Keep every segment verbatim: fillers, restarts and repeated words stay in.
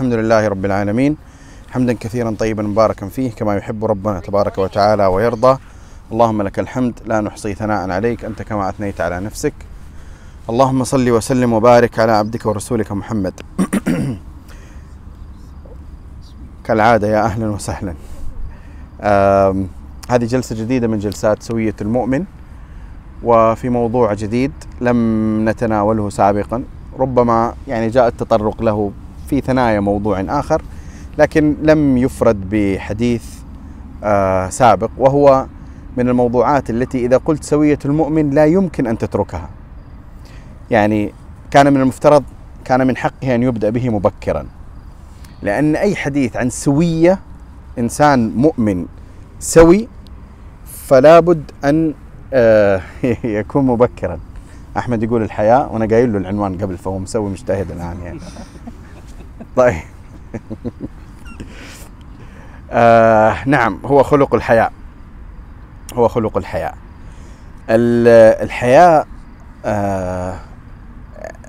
الحمد لله رب العالمين، حمدا كثيرا طيبا مباركا فيه كما يحب ربنا تبارك وتعالى ويرضى. اللهم لك الحمد لا نحصي ثناء عليك أنت كما أثنيت على نفسك. اللهم صل وسلم وبارك على عبدك ورسولك محمد. كالعادة يا أهلا وسهلا. هذه جلسة جديدة من جلسات سوية المؤمن، وفي موضوع جديد لم نتناوله سابقا، ربما يعني جاء التطرق له في ثنايا موضوع آخر، لكن لم يفرد بحديث آه سابق، وهو من الموضوعات التي إذا قلت سوية المؤمن لا يمكن أن تتركها. يعني كان من المفترض، كان من حقه أن يبدأ به مبكرا، لأن أي حديث عن سوية إنسان مؤمن سوي فلا بد أن آه يكون مبكرا. أحمد يقول الحياة وأنا قايل له العنوان قبل فهو مسوي مجتهد الآن يعني. طيب. آه نعم، هو خلق الحياة، هو خلق الحياة. الحياة آه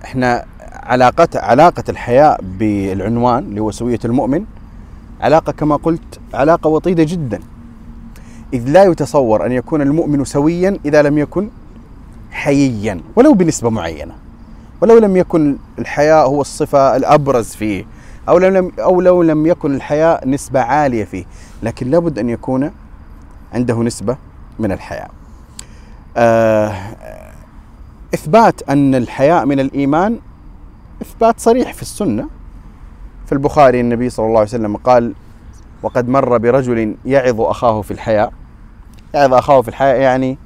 احنا علاقة علاقة الحياة بالعنوان اللي هو سوية المؤمن علاقة كما قلت علاقة وطيدة جدا، إذ لا يتصور أن يكون المؤمن سويا إذا لم يكن حييا ولو بنسبة معينة، ولو لم يكن الحياء هو الصفة الأبرز فيه، أو لو لم أو لو لم يكن الحياء نسبة عالية فيه، لكن لابد أن يكون عنده نسبة من الحياء. آه إثبات أن الحياء من الإيمان إثبات صريح في السنة. في البخاري النبي صلى الله عليه وسلم قال: وقد مر برجل يعظ أخاه في الحياء. يعظ أخاه في الحياء يعني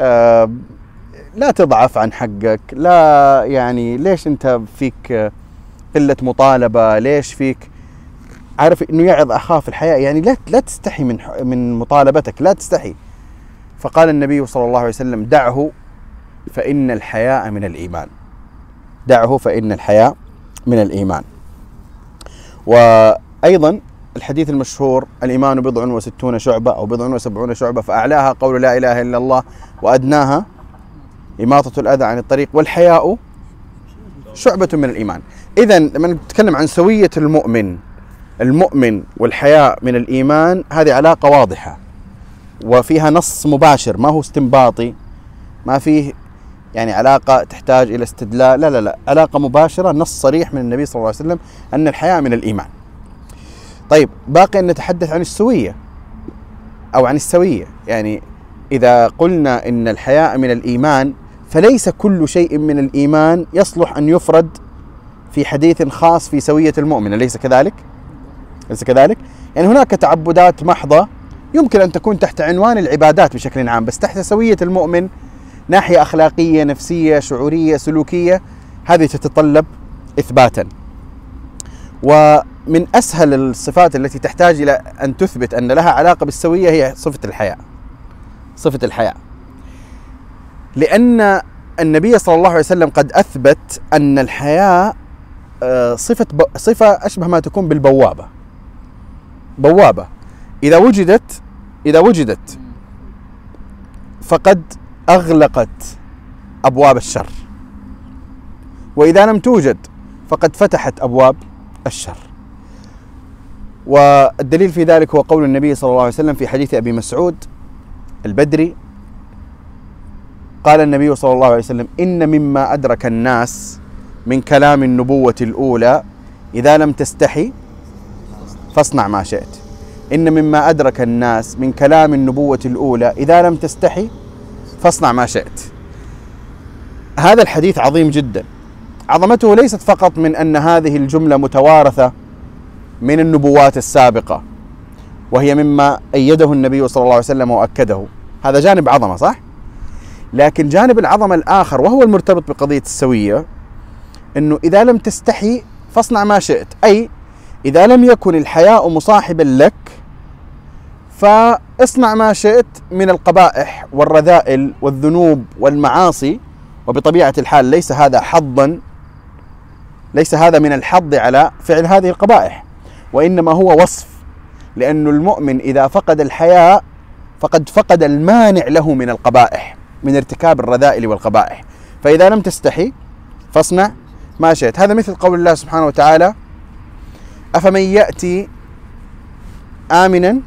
آه لا تضعف عن حقك، لا يعني ليش أنت فيك قلة مطالبة، ليش فيك، عارف إنه يعظ أخاه في الحياء يعني لا لا تستحي من من مطالبتك، لا تستحي. فقال النبي صلى الله عليه وسلم: دعه فإن الحياء من الإيمان. دعه فإن الحياء من الإيمان. وأيضا الحديث المشهور: الإيمان بضع وستون شعبة أو بضع وسبعون شعبة، فأعلاها قول لا إله إلا الله، وأدناها إماطة الأذى عن الطريق، والحياء شعبة من الإيمان. إذا لما نتكلم عن سوية المؤمن، المؤمن والحياء من الإيمان، هذه علاقة واضحة وفيها نص مباشر، ما هو استنباطي، ما فيه يعني علاقة تحتاج إلى استدلال، لا لا لا، علاقة مباشرة، نص صريح من النبي صلى الله عليه وسلم أن الحياء من الإيمان. طيب، باقي أن نتحدث عن السوية أو عن السوية. يعني إذا قلنا أن الحياء من الإيمان، فليس كل شيء من الإيمان يصلح أن يفرد في حديث خاص في سوية المؤمن، أليس كذلك؟ أليس كذلك؟ يعني هناك تعبدات محضة يمكن أن تكون تحت عنوان العبادات بشكل عام، بس تحت سوية المؤمن ناحية أخلاقية، نفسية، شعورية، سلوكية، هذه تتطلب إثباتا. ومن أسهل الصفات التي تحتاج إلى أن تثبت أن لها علاقة بالسوية هي صفة الحياء. صفة الحياء، لأن النبي صلى الله عليه وسلم قد أثبت أن الحياء صفة صفة أشبه ما تكون بالبوابة. بوابة إذا وجدت إذا وجدت فقد أغلقت أبواب الشر، وإذا لم توجد فقد فتحت أبواب الشر. والدليل في ذلك هو قول النبي صلى الله عليه وسلم في حديث أبي مسعود البدري، قال النبي صلى الله عليه وسلم: إن مما أدرك الناس من كلام النبوة الأولى إذا لم تستحي فاصنع ما شئت. إن مما أدرك الناس من كلام النبوة الأولى إذا لم تستحي فاصنع ما شئت. هذا الحديث عظيم جدا. عظمته ليست فقط من أن هذه الجملة متوارثة من النبوات السابقة، وهي مما أيده النبي صلى الله عليه وسلم وأكده، هذا جانب عظمة صح؟ لكن جانب العظمة الآخر وهو المرتبط بقضية السوية، أنه إذا لم تستحي فاصنع ما شئت، أي إذا لم يكن الحياء مصاحبا لك فاصنع ما شئت من القبائح والرذائل والذنوب والمعاصي. وبطبيعة الحال ليس هذا حظا، ليس هذا من الحظ على فعل هذه القبائح، وإنما هو وصف، لأن المؤمن إذا فقد الحياء فقد فقد المانع له من القبائح، من ارتكاب الرذائل والقبائح. فإذا لم تستحي فاصنع ما شئت. هذا مثل قول الله سبحانه وتعالى: أفمن يأتي آمنا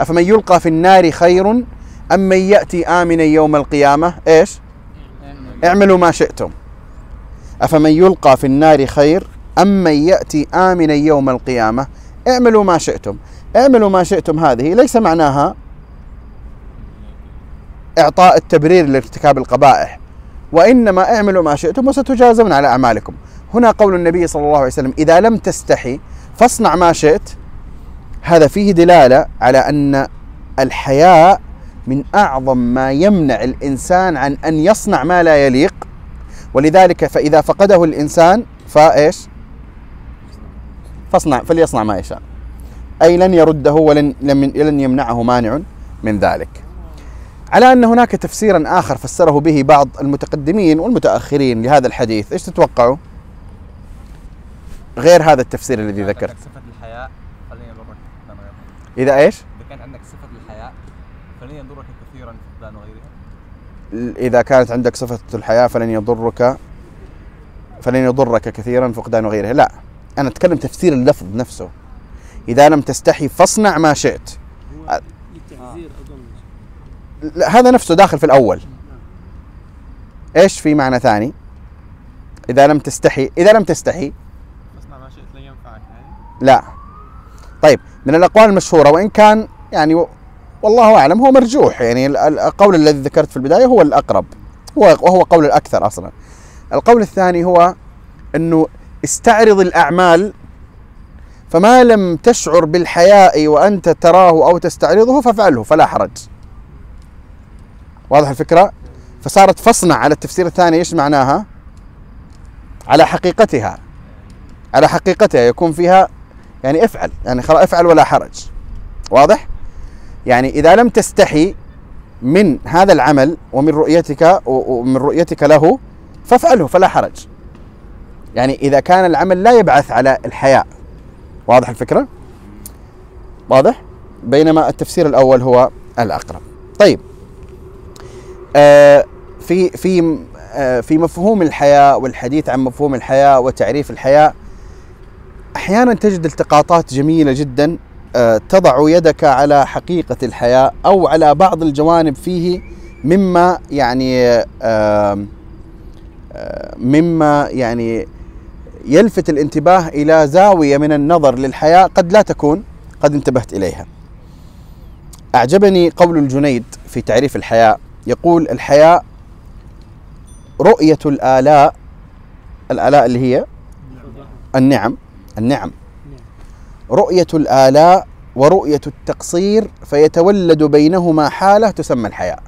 أفمن يلقى في النار خير أم من يأتي آمنا يوم القيامة إيش؟ اعملوا ما شئتم. أفمن يلقى في النار خير أم من يأتي آمنا يوم القيامة اعملوا ما شئتم. اعملوا ما شئتم هذه ليس معناها إعطاء التبرير لارتكاب القبائح، وإنما اعملوا ما شئتم وستجازون على أعمالكم. هنا قول النبي صلى الله عليه وسلم إذا لم تستحي فاصنع ما شئت، هذا فيه دلالة على أن الحياء من أعظم ما يمنع الإنسان عن أن يصنع ما لا يليق، ولذلك فإذا فقده الإنسان فإيش؟ فاصنع فليصنع ما يشاء، أي لن يرده ولن لن يمنعه مانع من ذلك. على أن هناك تفسيرا آخر فسره به بعض المتقدمين والمتأخرين لهذا الحديث، إيش تتوقعوا؟ غير هذا التفسير الذي ذكرت. إذا إيش؟ إذا كان عندك صفة الحياء فلن يضرك كثيرا في فقدان غيرها. إذا كانت عندك صفة الحياء فلن يضرك فلن يضرك كثيرا فقدان غيرها، لا، أنا أتكلم تفسير اللفظ نفسه. إذا لم تستحي فاصنع ما شئت. هو التحذير أظن. هذا نفسه داخل في الأول. إيش في معنى ثاني؟ إذا لم تستحي إذا لم تستحي. فاصنع ما شئت لن ينفعك يعني؟ لا. طيب، من الأقوال المشهورة، وإن كان يعني والله أعلم هو مرجوح، يعني القول الذي ذكرت في البداية هو الأقرب وهو قول الأكثر أصلا. القول الثاني هو أنه استعرض الأعمال، فما لم تشعر بالحياء وأنت تراه أو تستعرضه فافعله فلا حرج. واضح الفكرة؟ فصارت فاصنع على التفسير الثاني إيش معناها؟ على حقيقتها، على حقيقتها يكون فيها يعني افعل، يعني خلاص افعل ولا حرج. واضح؟ يعني إذا لم تستحي من هذا العمل ومن رؤيتك ومن رؤيتك له فافعله فلا حرج، يعني إذا كان العمل لا يبعث على الحياء. واضح الفكرة؟ واضح؟ بينما التفسير الأول هو الأقرب. طيب، آه في في آه في مفهوم الحياء والحديث عن مفهوم الحياء وتعريف الحياء، أحيانا تجد التقاطات جميلة جدا آه تضع يدك على حقيقة الحياء أو على بعض الجوانب فيه مما يعني آه آه مما يعني يلفت الانتباه إلى زاوية من النظر للحياء قد لا تكون قد انتبهت إليها. أعجبني قول الجنيد في تعريف الحياء، يقول الحياء رؤية الآلاء، الآلاء اللي هي النعم، النعم رؤية الآلاء ورؤية التقصير فيتولد بينهما حالة تسمى الحياء.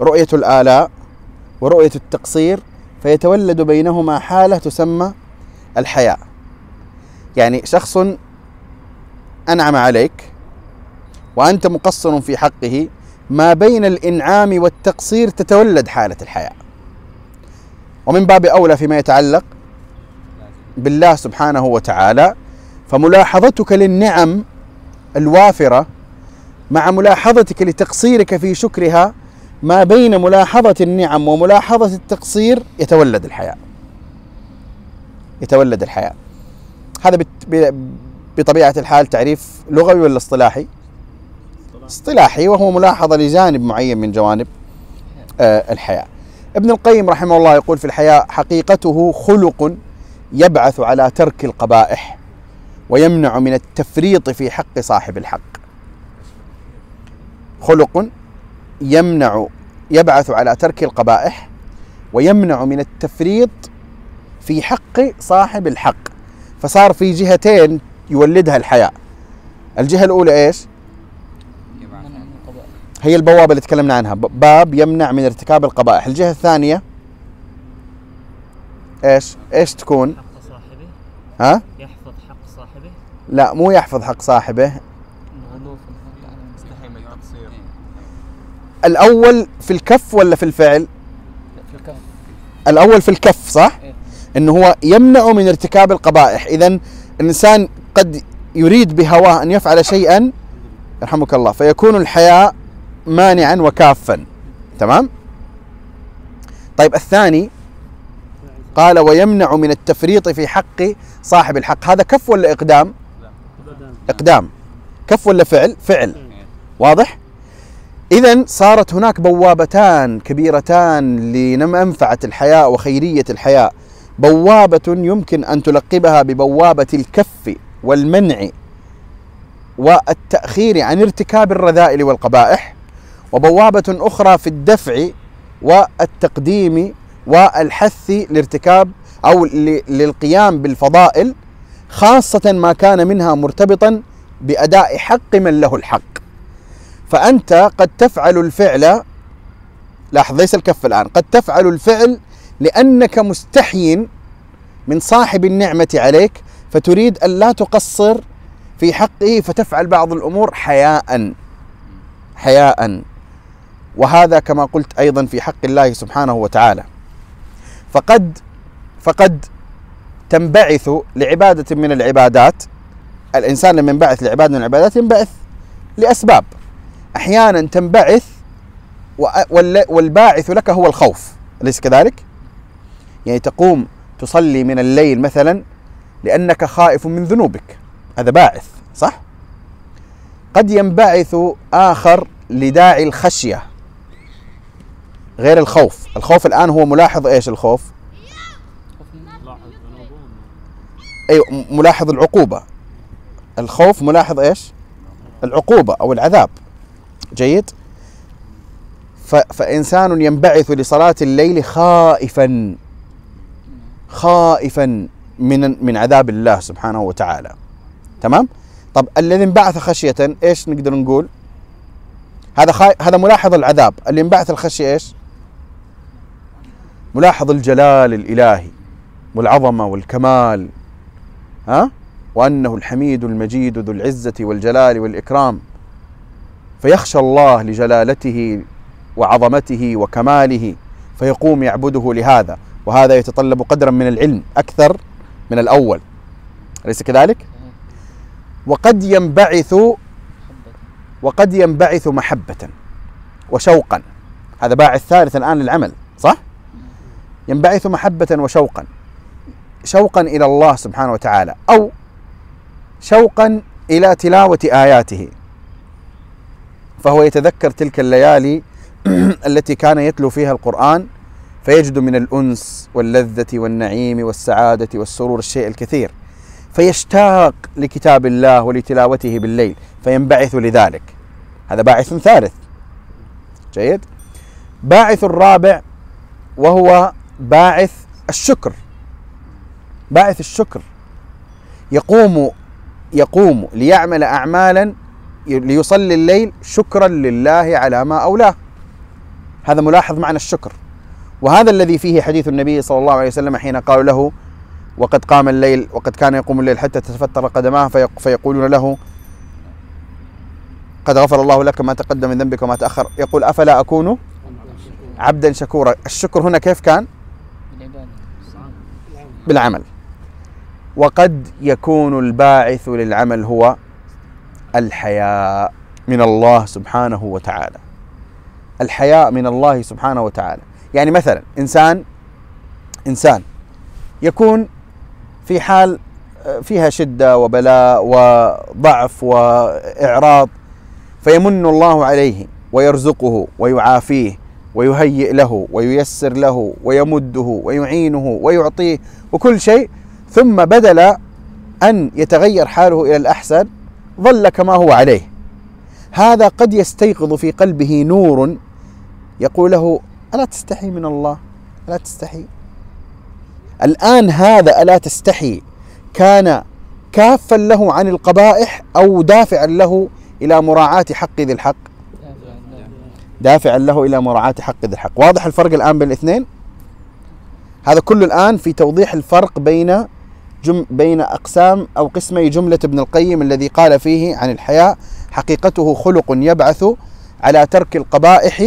رؤية الآلاء ورؤية التقصير فيتولد بينهما حالة تسمى الحياء. يعني شخص أنعم عليك وأنت مقصر في حقه، ما بين الإنعام والتقصير تتولد حالة الحياء، ومن باب أولى فيما يتعلق بالله سبحانه وتعالى، فملاحظتك للنعم الوافرة مع ملاحظتك لتقصيرك في شكرها، ما بين ملاحظة النعم وملاحظة التقصير يتولد الحياء، يتولد الحياء. هذا بطبيعة الحال تعريف لغوي ولا اصطلاحي؟ اصطلاحي، وهو ملاحظة لجانب معين من جوانب الحياء. ابن القيم رحمه الله يقول في الحياء حقيقته خلق يبعث على ترك القبائح ويمنع من التفريط في حق صاحب الحق. خلق يمنع يبعث على ترك القبائح ويمنع من التفريط في حق صاحب الحق. فصار في جهتين يولدها الحياء. الجهة الأولى إيش؟ هي البوابة اللي تكلمنا عنها، باب يمنع من ارتكاب القبائح. الجهة الثانية إيش؟ إيش تكون؟ حق صاحبه. ها؟ يحفظ حق صاحبه؟ لا، مو يحفظ حق صاحبه. الأول في الكف ولا في الفعل؟ في الكف. الأول في الكف، صح؟ إيه؟ إنه هو يمنع من ارتكاب القبائح. إذن الإنسان قد يريد بهواه أن يفعل شيئا يرحمك الله فيكون الحياء مانعا وكافا. تمام؟ طيب، الثاني قال ويمنع من التفريط في حق صاحب الحق. هذا كف ولا إقدام؟ إقدام. كف ولا فعل؟ فعل. واضح؟ إذن صارت هناك بوابتان كبيرتان لمنفعة الحياء وخيرية الحياء، بوابة يمكن أن تلقبها ببوابة الكف والمنع والتأخير عن ارتكاب الرذائل والقبائح، وبوابة أخرى في الدفع والتقديم والحث لارتكاب أو للقيام بالفضائل، خاصة ما كان منها مرتبطا بأداء حق من له الحق. فأنت قد تفعل الفعل، لاحظ ليس الكف الآن، قد تفعل الفعل لأنك مستحي من صاحب النعمة عليك، فتريد أن لا تقصر في حقه فتفعل بعض الأمور حياء حياء وهذا كما قلت أيضا في حق الله سبحانه وتعالى. فقد فقد تنبعث لعبادة من العبادات. الإنسان لما ينبعث لعبادة من العبادات ينبعث لأسباب، أحيانا تنبعث والباعث لك هو الخوف، أليس كذلك؟ يعني تقوم تصلي من الليل مثلا لأنك خائف من ذنوبك، هذا باعث، صح؟ قد ينبعث آخر لداعي الخشية غير الخوف. الخوف الآن هو ملاحظ إيش الخوف؟ أيوة، ملاحظ العقوبة. الخوف ملاحظ إيش؟ العقوبة أو العذاب. جيد؟ فإنسان ينبعث لصلاة الليل خائفا خائفا من من عذاب الله سبحانه وتعالى. تمام؟ طب الذي انبعث خشية ايش نقدر نقول؟ هذا خا... هذا ملاحظ العذاب، اللي انبعث الخشية ايش؟ ملاحظ الجلال الإلهي والعظمة والكمال، ها؟ وأنه الحميد المجيد ذو العزة والجلال والإكرام، فيخشى الله لجلالته وعظمته وكماله فيقوم يعبده لهذا، وهذا يتطلب قدرا من العلم أكثر من الأول، أليس كذلك؟ وقد ينبعث وقد ينبعث محبة وشوقا، هذا باعث ثالث الآن للعمل، صح؟ ينبعث محبة وشوقا، شوقا إلى الله سبحانه وتعالى، أو شوقا إلى تلاوة آياته، فهو يتذكر تلك الليالي التي كان يتلو فيها القرآن فيجد من الأنس واللذة والنعيم والسعادة والسرور الشيء الكثير، فيشتاق لكتاب الله ولتلاوته بالليل فينبعث لذلك، هذا باعث ثالث. جيد؟ باعث الرابع وهو باعث الشكر. باعث الشكر يقوم يقوم ليعمل أعمالا ليصلي الليل شكرا لله على ما أولاه، هذا ملاحظ معنى الشكر، وهذا الذي فيه حديث النبي صلى الله عليه وسلم حين قالوا له وقد قام الليل، وقد كان يقوم الليل حتى تتفتر قدماه، فيقولون له قد غفر الله لك ما تقدم من ذنبك وما تأخر، يقول أفلا أكون عبدا شكورا. الشكر هنا كيف كان؟ بالعمل. وقد يكون الباعث للعمل هو الحياء من الله سبحانه وتعالى، الحياء من الله سبحانه وتعالى. يعني مثلا إنسان إنسان يكون في حال فيها شدة وبلاء وضعف وإعراض، فيمن الله عليه ويرزقه ويعافيه ويهيئ له وييسر له ويمده ويعينه ويعطيه وكل شيء، ثم بدل أن يتغير حاله إلى الأحسن ظل كما هو عليه. هذا قد يستيقظ في قلبه نور يقول له ألا تستحي من الله؟ ألا تستحي؟ الآن هذا ألا تستحي كان كافا له عن القبائح أو دافعا له إلى مراعاة حق ذي الحق؟ دافعا له إلى مراعاة حق ذي الحق. واضح الفرق الآن بين الاثنين؟ هذا كله الآن في توضيح الفرق بين جم بين أقسام أو قسمي جملة ابن القيم الذي قال فيه عن الحياء: حقيقته خلق يبعث على ترك القبائح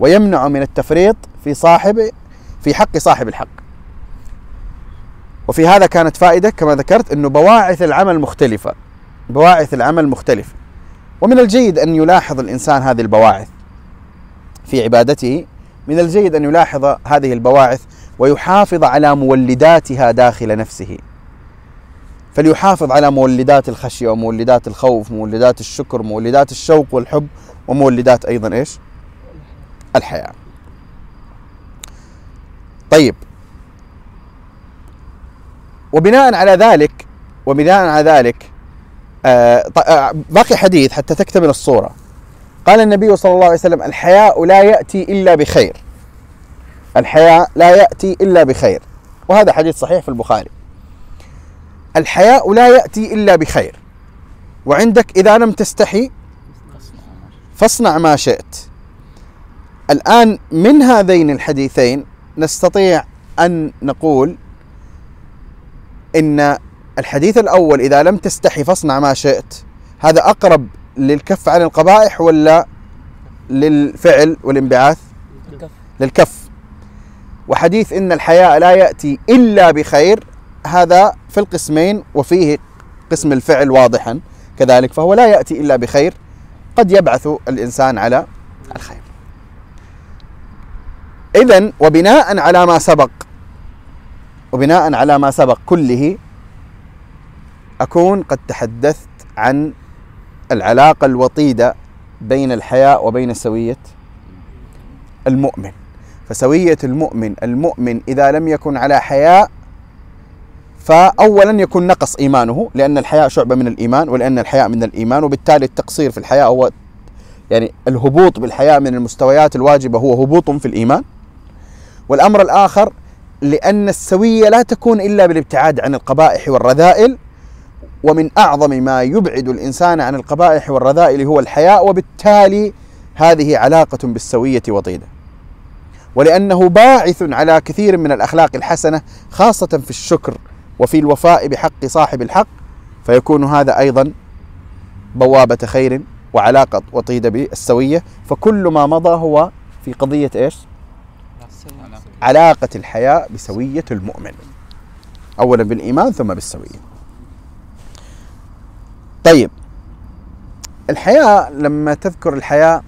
ويمنع من التفريط في صاحب في حق صاحب الحق. وفي هذا كانت فائدة كما ذكرت أنه بواعث العمل مختلفة، بواعث العمل مختلفة، ومن الجيد أن يلاحظ الإنسان هذه البواعث في عبادته، من الجيد أن يلاحظ هذه البواعث ويحافظ على مولداتها داخل نفسه. فليحافظ على مولدات الخشية ومولدات الخوف، مولدات الشكر، مولدات الشوق والحب، ومولدات أيضا إيش؟ الحياة. طيب، وبناء على ذلك وبناء على ذلك باقي حديث حتى تكتمل الصورة. قال النبي صلى الله عليه وسلم: الحياء لا يأتي إلا بخير. الحياء لا يأتي إلا بخير، وهذا حديث صحيح في البخاري. الحياء لا يأتي إلا بخير، وعندك إذا لم تستحي فاصنع ما شئت. الآن من هذين الحديثين نستطيع أن نقول إن الحديث الأول إذا لم تستحي فاصنع ما شئت هذا أقرب للكف عن القبائح ولا للفعل والانبعاث؟ للكف. للكف. وحديث إن الحياء لا يأتي إلا بخير هذا في القسمين، وفيه قسم الفعل واضحا كذلك، فهو لا يأتي إلا بخير قد يبعث الإنسان على الخير. إذن وبناء على ما سبق وبناء على ما سبق كله أكون قد تحدثت عن العلاقة الوطيدة بين الحياء وبين سوية المؤمن. فسوية المؤمن، المؤمن إذا لم يكن على حياء فأولا يكون نقص إيمانه، لأن الحياء شعبة من الإيمان، ولأن الحياء من الإيمان، وبالتالي التقصير في الحياء هو يعني الهبوط بالحياء من المستويات الواجبة هو هبوط في الإيمان. والأمر الآخر لأن السوية لا تكون إلا بالابتعاد عن القبائح والرذائل، ومن أعظم ما يبعد الإنسان عن القبائح والرذائل هو الحياء، وبالتالي هذه علاقة بالسوية وطيدة، ولأنه باعث على كثير من الأخلاق الحسنة خاصة في الشكر وفي الوفاء بحق صاحب الحق، فيكون هذا أيضا بوابة خير وعلاقة وطيدة بالسوية. فكل ما مضى هو في قضية إيش؟ علاقة الحياء بسوية المؤمن، أولا بالإيمان ثم بالسوية. طيب، الحياء لما تذكر الحياء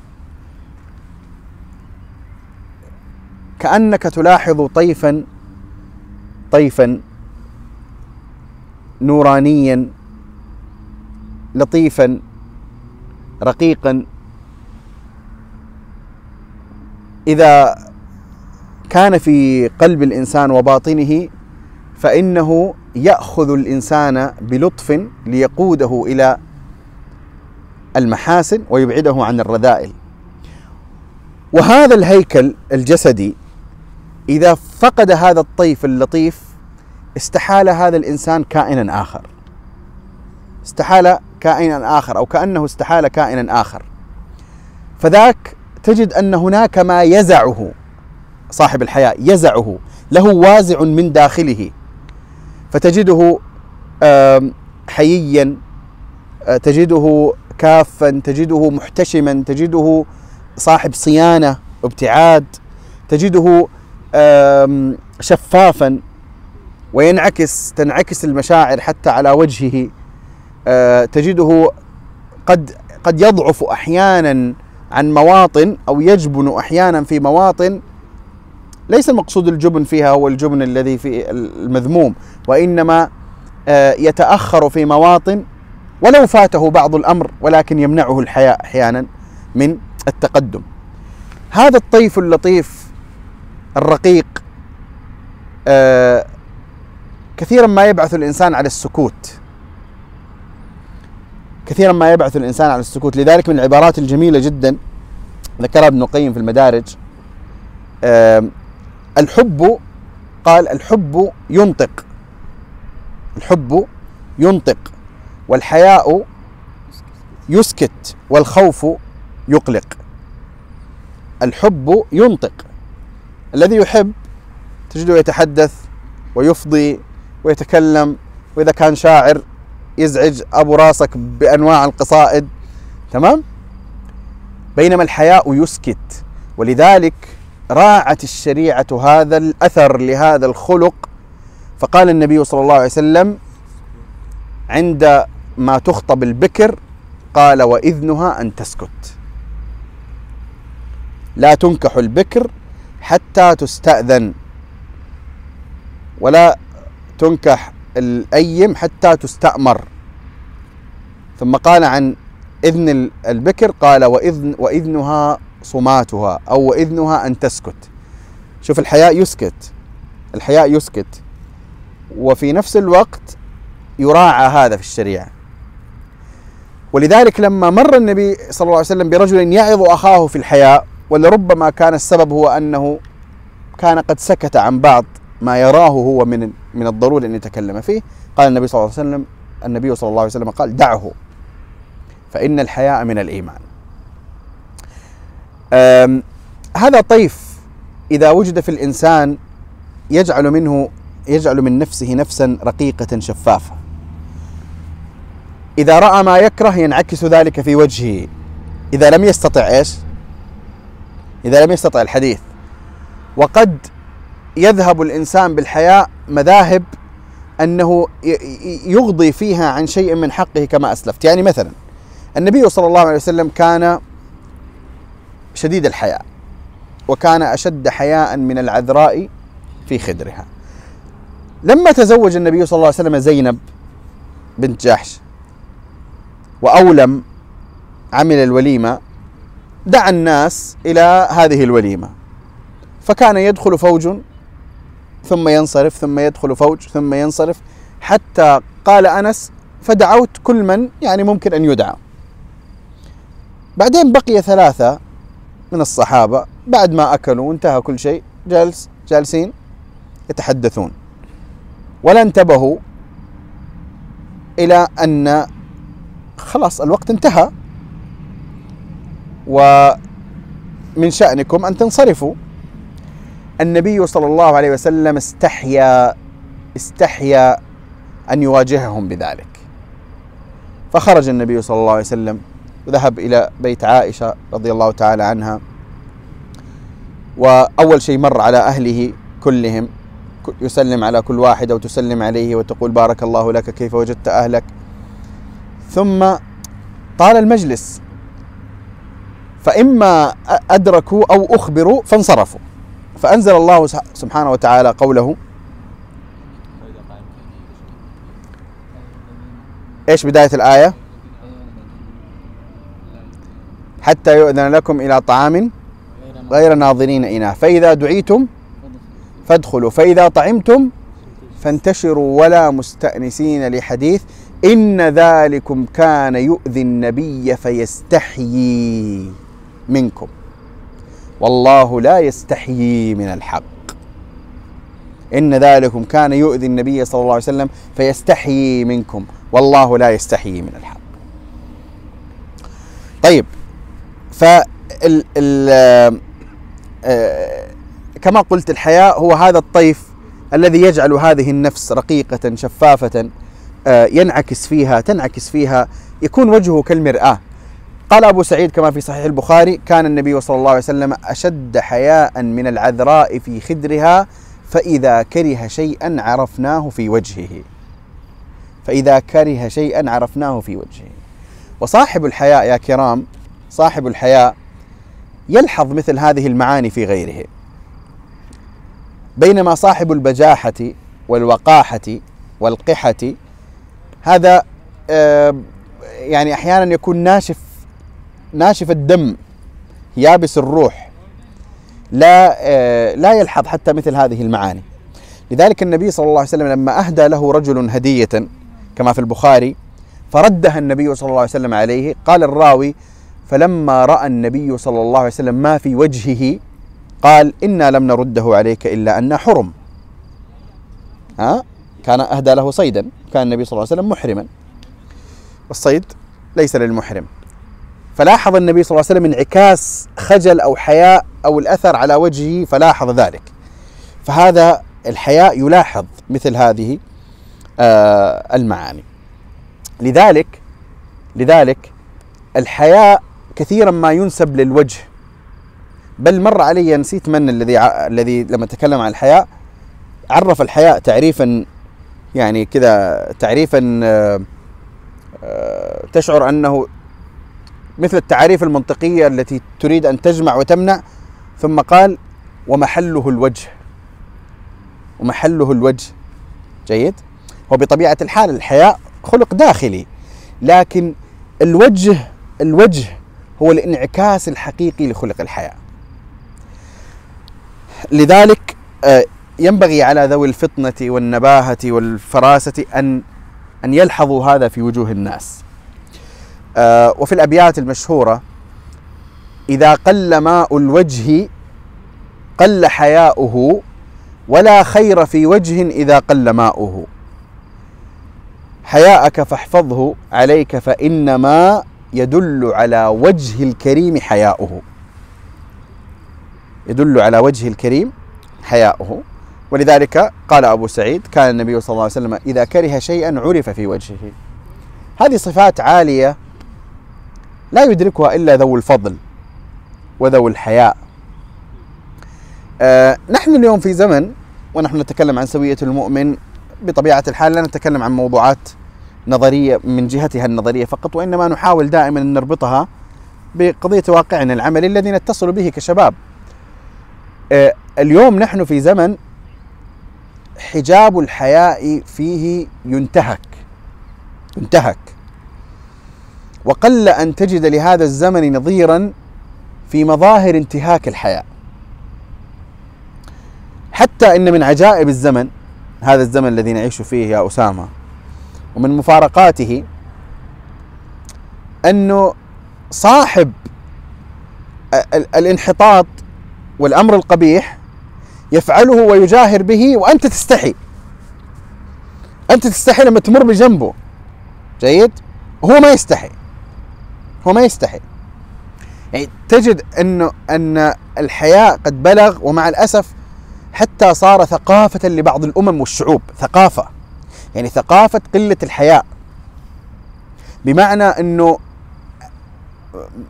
كأنك تلاحظ طيفا طيفا نورانيا لطيفا رقيقا، إذا كان في قلب الإنسان وباطنه فإنه يأخذ الإنسان بلطف ليقوده إلى المحاسن ويبعده عن الرذائل. وهذا الهيكل الجسدي إذا فقد هذا الطيف اللطيف استحال هذا الإنسان كائنا آخر، استحال كائنا آخر أو كأنه استحال كائنا آخر، فذاك تجد أن هناك ما يزعه صاحب الحياء، يزعه له وازع من داخله، فتجده حييا، تجده كافا، تجده محتشما، تجده صاحب صيانة وابتعاد، تجده شفافا، وينعكس تنعكس المشاعر حتى على وجهه، تجده قد قد يضعف أحيانا عن مواطن أو يجبن أحيانا في مواطن، ليس المقصود الجبن فيها هو الجبن الذي في المذموم، وإنما يتأخر في مواطن ولو فاته بعض الأمر ولكن يمنعه الحياء أحيانا من التقدم. هذا الطيف اللطيف الرقيق كثيرا ما يبعث الإنسان على السكوت، كثيرا ما يبعث الإنسان على السكوت. لذلك من العبارات الجميلة جدا ذكرها ابن القيم في المدارج، الحب، قال: الحب ينطق، الحب ينطق، والحياء يسكت، والخوف يقلق. الحب ينطق، الذي يحب تجده يتحدث ويفضي ويتكلم، وإذا كان شاعر يزعج أبو راسك بأنواع القصائد، تمام؟ بينما الحياء يسكت. ولذلك راعت الشريعة هذا الأثر لهذا الخلق، فقال النبي صلى الله عليه وسلم عندما تخطب البكر قال: وإذنها أن تسكت، لا تنكح البكر حتى تستأذن، ولا تنكح الأيم حتى تستأمر. ثم قال عن إذن البكر قال وإذن وإذنها صماتها أو وإذنها أن تسكت. شوف الحياء يسكت، الحياء يسكت، وفي نفس الوقت يراعى هذا في الشريعة. ولذلك لما مر النبي صلى الله عليه وسلم برجل يعظ أخاه في الحياء، ولربما كان السبب هو أنه كان قد سكت عن بعض ما يراه هو من من الضروري أن يتكلم فيه، قال النبي صلى الله عليه وسلم النبي صلى الله عليه وسلم قال دعه فإن الحياء من الإيمان. هذا طيف إذا وجد في الإنسان يجعل منه يجعل من نفسه نفسا رقيقة شفافة. إذا رأى ما يكره ينعكس ذلك في وجهه. إذا لم يستطع إيش؟ إذا لم يستطع الحديث. وقد يذهب الإنسان بالحياء مذاهب أنه يغضي فيها عن شيء من حقه كما أسلفت. يعني مثلا النبي صلى الله عليه وسلم كان شديد الحياء، وكان أشد حياء من العذراء في خدرها. لما تزوج النبي صلى الله عليه وسلم زينب بنت جحش وأولم عمل الوليمة، دعا الناس إلى هذه الوليمة، فكان يدخل فوج ثم ينصرف ثم يدخل فوج ثم ينصرف، حتى قال أنس فدعوت كل من يعني ممكن أن يدعى. بعدين بقي ثلاثة من الصحابة بعد ما أكلوا وانتهى كل شيء، جالس جالسين يتحدثون، ولا انتبهوا إلى أن خلاص الوقت انتهى ومن شأنكم أن تنصرفوا. النبي صلى الله عليه وسلم استحيا استحيا أن يواجههم بذلك، فخرج النبي صلى الله عليه وسلم وذهب إلى بيت عائشة رضي الله تعالى عنها، وأول شيء مر على أهله كلهم، يسلم على كل واحد أو تسلم عليه وتقول بارك الله لك كيف وجدت أهلك. ثم طال المجلس، فإما أدركوا أو أخبروا فانصرفوا، فأنزل الله سبحانه وتعالى قوله إيش بداية الآية؟ حتى يؤذن لكم إلى طعام غير ناظرين إناه، فإذا دعيتم فادخلوا، فإذا طعمتم فانتشروا ولا مستأنسين لحديث، إن ذلكم كان يؤذي النبي فيستحيي منكم والله لا يستحيي من الحق. إن ذلكم كان يؤذي النبي صلى الله عليه وسلم فيستحيي منكم والله لا يستحيي من الحق. طيب، فال ال كما قلت الحياء هو هذا الطيف الذي يجعل هذه النفس رقيقة شفافة ينعكس فيها تنعكس فيها يكون وجهه كالمرآة. قال أبو سعيد كما في صحيح البخاري كان النبي صلى الله عليه وسلم أشد حياء من العذراء في خدرها، فإذا كره شيئا عرفناه في وجهه، فإذا كره شيئا عرفناه في وجهه. وصاحب الحياء يا كرام، صاحب الحياء يلحظ مثل هذه المعاني في غيره، بينما صاحب البجاحة والوقاحة والقحة هذا يعني أحيانا يكون ناشف ناشف الدم يابس الروح، لا لا يلحظ حتى مثل هذه المعاني. لذلك النبي صلى الله عليه وسلم لما أهدى له رجل هدية كما في البخاري فردها النبي صلى الله عليه وسلم عليه، قال الراوي فلما رأى النبي صلى الله عليه وسلم ما في وجهه قال إنا لم نرده عليك إلا أن حرم. ها؟ كان أهدى له صيدا، كان النبي صلى الله عليه وسلم محرما والصيد ليس للمحرم، فلاحظ النبي صلى الله عليه وسلم انعكاس خجل أو حياء أو الأثر على وجهه فلاحظ ذلك. فهذا الحياء يلاحظ مثل هذه آه المعاني. لذلك لذلك الحياء كثيرا ما ينسب للوجه. بل مر علي نسيت من الذي الذي لما تكلم عن الحياء عرف الحياء تعريفا يعني كذا تعريفا آه آه تشعر أنه مثل التعاريف المنطقية التي تريد أن تجمع وتمنع، ثم قال ومحله الوجه. ومحله الوجه. جيد؟ وبطبيعة الحال الحياء خلق داخلي، لكن الوجه الوجه هو الانعكاس الحقيقي لخلق الحياء. لذلك ينبغي على ذوي الفطنة والنباهة والفراسة أن أن يلحظوا هذا في وجوه الناس. وفي الأبيات المشهورة: إذا قل ماء الوجه قل حياؤه، ولا خير في وجه إذا قل ماؤه، حياءك فاحفظه عليك فإنما يدل على وجه الكريم حياؤه، يدل على وجه الكريم حياؤه. ولذلك قال أبو سعيد: كان النبي صلى الله عليه وسلم إذا كره شيئا عرف في وجهه. هذه صفات عالية لا يدركها إلا ذو الفضل وذو الحياء. أه نحن اليوم في زمن ونحن نتكلم عن سوية المؤمن، بطبيعة الحال لا نتكلم عن موضوعات نظرية من جهتها النظرية فقط، وإنما نحاول دائما أن نربطها بقضية واقعنا العملي الذي نتصل به كشباب. أه اليوم نحن في زمن حجاب الحياء فيه ينتهك ينتهك، وقل أن تجد لهذا الزمن نظيرا في مظاهر انتهاك الحياء. حتى إن من عجائب الزمن، هذا الزمن الذي نعيش فيه يا أسامة، ومن مفارقاته أنه صاحب الانحطاط والأمر القبيح يفعله ويجاهر به وأنت تستحي. أنت تستحي لما تمر بجنبه. جيد؟ هو ما يستحي، هو ما يستحي. يعني تجد أنه أن الحياء قد بلغ، ومع الأسف حتى صار ثقافة لبعض الأمم والشعوب، ثقافة يعني ثقافة قلة الحياء، بمعنى أنه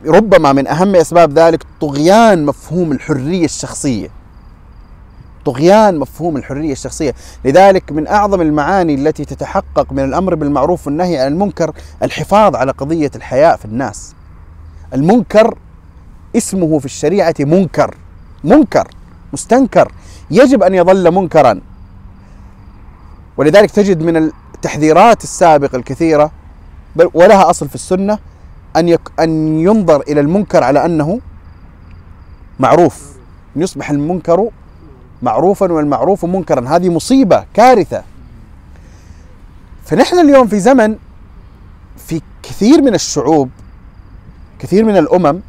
ربما من أهم أسباب ذلك طغيان مفهوم الحرية الشخصية، طغيان مفهوم الحرية الشخصية. لذلك من أعظم المعاني التي تتحقق من الأمر بالمعروف والنهي عن المنكر الحفاظ على قضية الحياء في الناس. المنكر اسمه في الشريعة منكر، منكر مستنكر، يجب أن يظل منكرا. ولذلك تجد من التحذيرات السابقة الكثيرة بل ولها أصل في السنة أن أن ينظر إلى المنكر على أنه معروف، أن يصبح المنكر معروفا والمعروف منكرا. هذه مصيبة كارثة. فنحن اليوم في زمن في كثير من الشعوب، كثير من الأمم،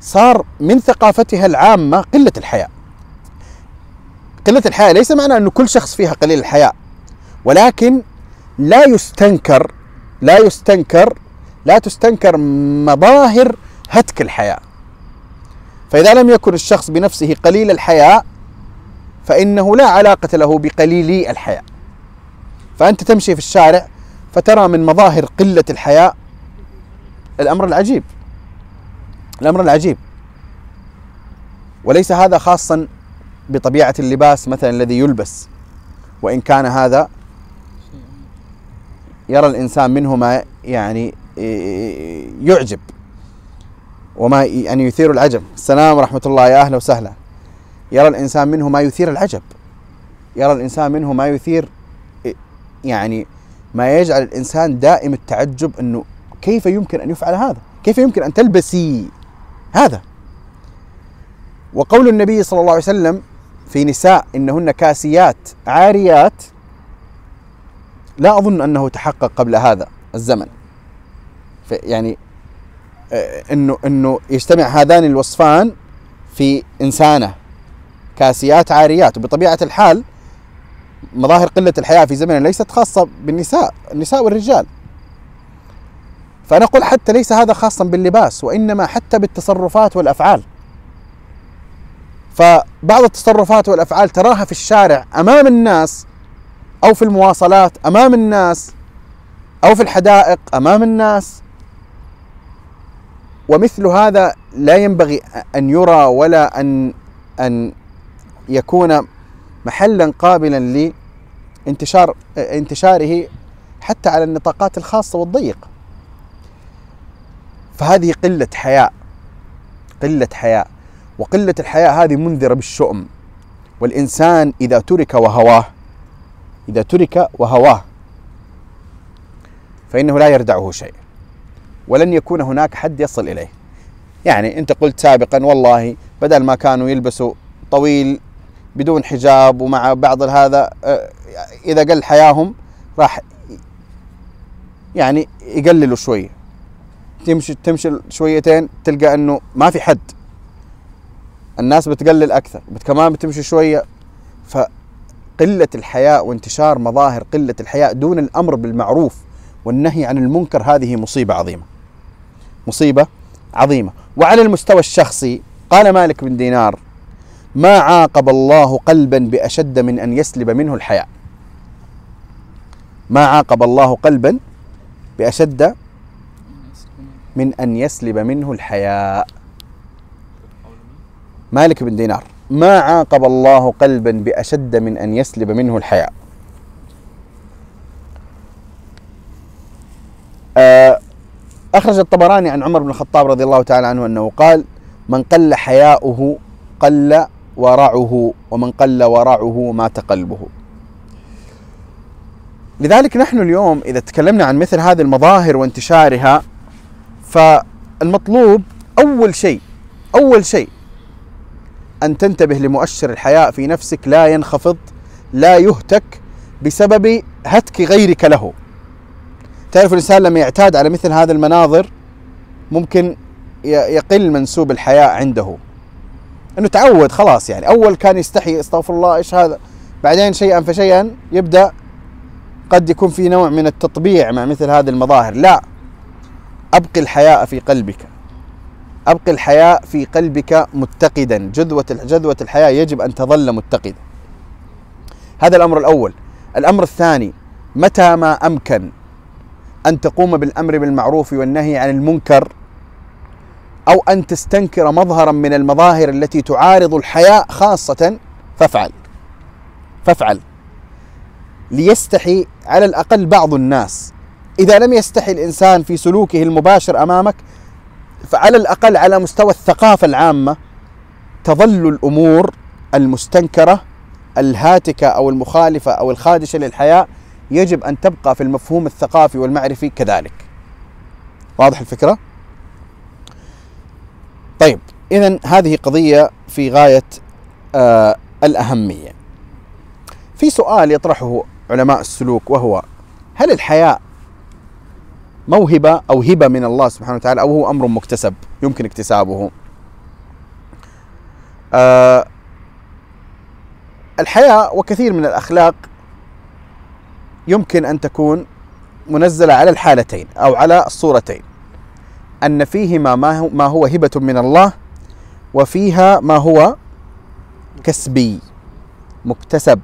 صار من ثقافتها العامة قلة الحياء. قلة الحياء ليس معنى أنه كل شخص فيها قليل الحياء، ولكن لا يستنكر، لا يستنكر لا تستنكر مظاهر هتك الحياء. فإذا لم يكن الشخص بنفسه قليل الحياء فإنه لا علاقة له بقليلي الحياء. فأنت تمشي في الشارع فترى من مظاهر قلة الحياء الأمر العجيب، الأمر العجيب. وليس هذا خاصا بطبيعة اللباس مثلا الذي يلبس، وإن كان هذا يرى الإنسان منه ما يعني يعجب وما يعني يثير العجب. السلام ورحمة الله، يا أهلا وسهلا. يرى الإنسان منه ما يثير العجب، يرى الإنسان منه ما يثير يعني ما يجعل الإنسان دائم التعجب، أنه كيف يمكن أن يفعل هذا؟ كيف يمكن أن تلبسي هذا؟ وقول النبي صلى الله عليه وسلم في نساء إنهن كاسيات عاريات لا أظن أنه تحقق قبل هذا الزمن. يعني إنه إنه يجتمع هذان الوصفان في إنسانة، كاسيات عاريات. وبطبيعة الحال مظاهر قلة الحياء في زمننا ليست خاصة بالنساء، النساء والرجال. فأنا أقول حتى ليس هذا خاصا باللباس، وإنما حتى بالتصرفات والأفعال. فبعض التصرفات والأفعال تراها في الشارع أمام الناس، أو في المواصلات أمام الناس، أو في الحدائق أمام الناس. ومثل هذا لا ينبغي أن يرى ولا أن أن يكون محلا قابلا لانتشار انتشاره حتى على النطاقات الخاصة والضيقة. فهذه قلة حياء، قلة حياء. وقلة الحياء هذه منذرة بالشؤم، والإنسان إذا ترك وهواه إذا ترك وهواه فإنه لا يردعه شيء، ولن يكون هناك حد يصل إليه. يعني أنت قلت سابقا والله بدل ما كانوا يلبسوا طويل بدون حجاب ومع بعض هذا إذا قل حياهم راح يعني يقللوا شوية، تمشي تمشي شويتين تلقى أنه ما في حد، الناس بتقلل أكثر، كمان بتمشي شوية. فقلة الحياء وانتشار مظاهر قلة الحياء دون الأمر بالمعروف والنهي عن المنكر هذه مصيبة عظيمة، مصيبة عظيمة. وعلى المستوى الشخصي قال مالك بن دينار: ما عاقب الله قلبا بأشد من أن يسلب منه الحياء، ما عاقب الله قلبا بأشد من أن يسلب منه الحياء. مالك بن دينار: ما عاقب الله قلبا بأشد من أن يسلب منه الحياء. أخرج الطبراني عن عمر بن الخطاب رضي الله تعالى عنه أنه قال: من قل حياؤه قل ورعه، ومن قل ورعه مات قلبه. لذلك نحن اليوم إذا تكلمنا عن مثل هذه المظاهر وانتشارها، فالمطلوب أول شيء أول شيء أن تنتبه لمؤشر الحياء في نفسك، لا ينخفض، لا يهتك بسبب هتك غيرك له. تعرف الإنسان لما يعتاد على مثل هذه المناظر ممكن يقل منسوب الحياء عنده، أنه تعود خلاص. يعني أول كان يستحي، استغفر الله إيش هذا، بعدين شيئا فشيئا يبدأ قد يكون في نوع من التطبيع مع مثل هذه المظاهر. لا، أبقي الحياء في قلبك، أبقي الحياء في قلبك متقدا، جذوة جذوة الحياء يجب أن تظل متقدا. هذا الأمر الأول. الأمر الثاني: متى ما أمكن أن تقوم بالأمر بالمعروف والنهي عن المنكر، أو أن تستنكر مظهرا من المظاهر التي تعارض الحياء خاصة، فافعل فافعل ليستحي على الأقل بعض الناس. إذا لم يستحي الإنسان في سلوكه المباشر أمامك، فعلى الأقل على مستوى الثقافة العامة تظل الأمور المستنكرة الهاتكة أو المخالفة أو الخادشة للحياء يجب أن تبقى في المفهوم الثقافي والمعرفي كذلك. واضح الفكرة؟ طيب، إذن هذه قضية في غاية آه الأهمية. في سؤال يطرحه علماء السلوك، وهو: هل الحياء موهبة أو هبة من الله سبحانه وتعالى، أو هو أمر مكتسب يمكن اكتسابه؟ آه الحياء وكثير من الأخلاق يمكن أن تكون منزلة على الحالتين أو على الصورتين، أن فيهما ما هو هبة من الله، وفيها ما هو كسبي مكتسب.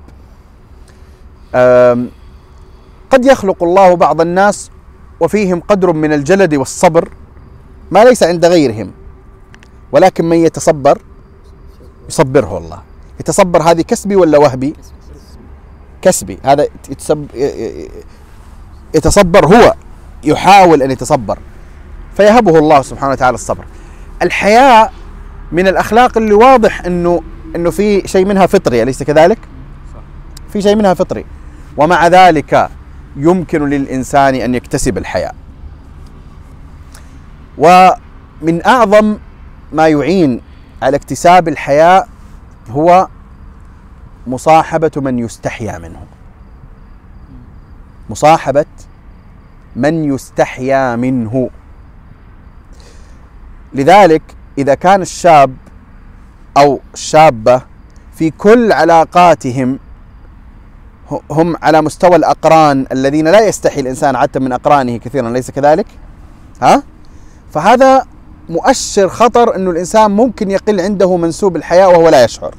قد يخلق الله بعض الناس وفيهم قدر من الجلد والصبر ما ليس عند غيرهم، ولكن من يتصبر يصبره الله. يتصبر هذه كسبي ولا وهبي؟ كسبي. هذا يتصبر، هو يحاول أن يتصبر فيهبه الله سبحانه وتعالى الصبر. الحياء من الأخلاق اللي واضح أنه أنه في شيء منها فطري، أليس كذلك؟ في شيء منها فطري، ومع ذلك يمكن للإنسان أن يكتسب الحياء. ومن أعظم ما يعين على اكتساب الحياء هو مصاحبة من يستحيا منه، مصاحبة من يستحيا منه. لذلك إذا كان الشاب أو الشابة في كل علاقاتهم هم على مستوى الأقران الذين لا يستحي الإنسان عادة من أقرانه كثيرا، ليس كذلك؟ ها؟ فهذا مؤشر خطر أنه الإنسان ممكن يقل عنده منسوب الحياء وهو لا يشعر.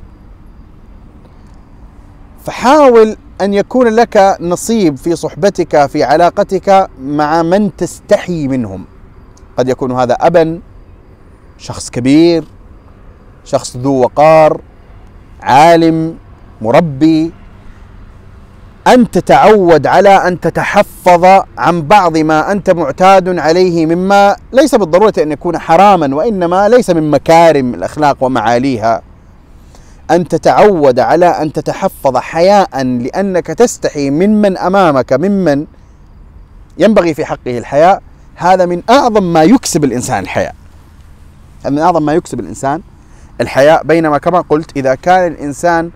فحاول أن يكون لك نصيب في صحبتك في علاقتك مع من تستحي منهم. قد يكون هذا أبا، شخص كبير، شخص ذو وقار، عالم، مربي. أن تتعود على أن تتحفظ عن بعض ما أنت معتاد عليه مما ليس بالضرورة أن يكون حراما، وإنما ليس من مكارم الأخلاق ومعاليها. أن تتعود على أن تتحفظ حياء، لأنك تستحي ممن أمامك، ممن ينبغي في حقه الحياء. هذا من أعظم ما يكسب الإنسان الحياء، من أعظم ما يكسب الإنسان الحياء. بينما كما قلت إذا كان الإنسان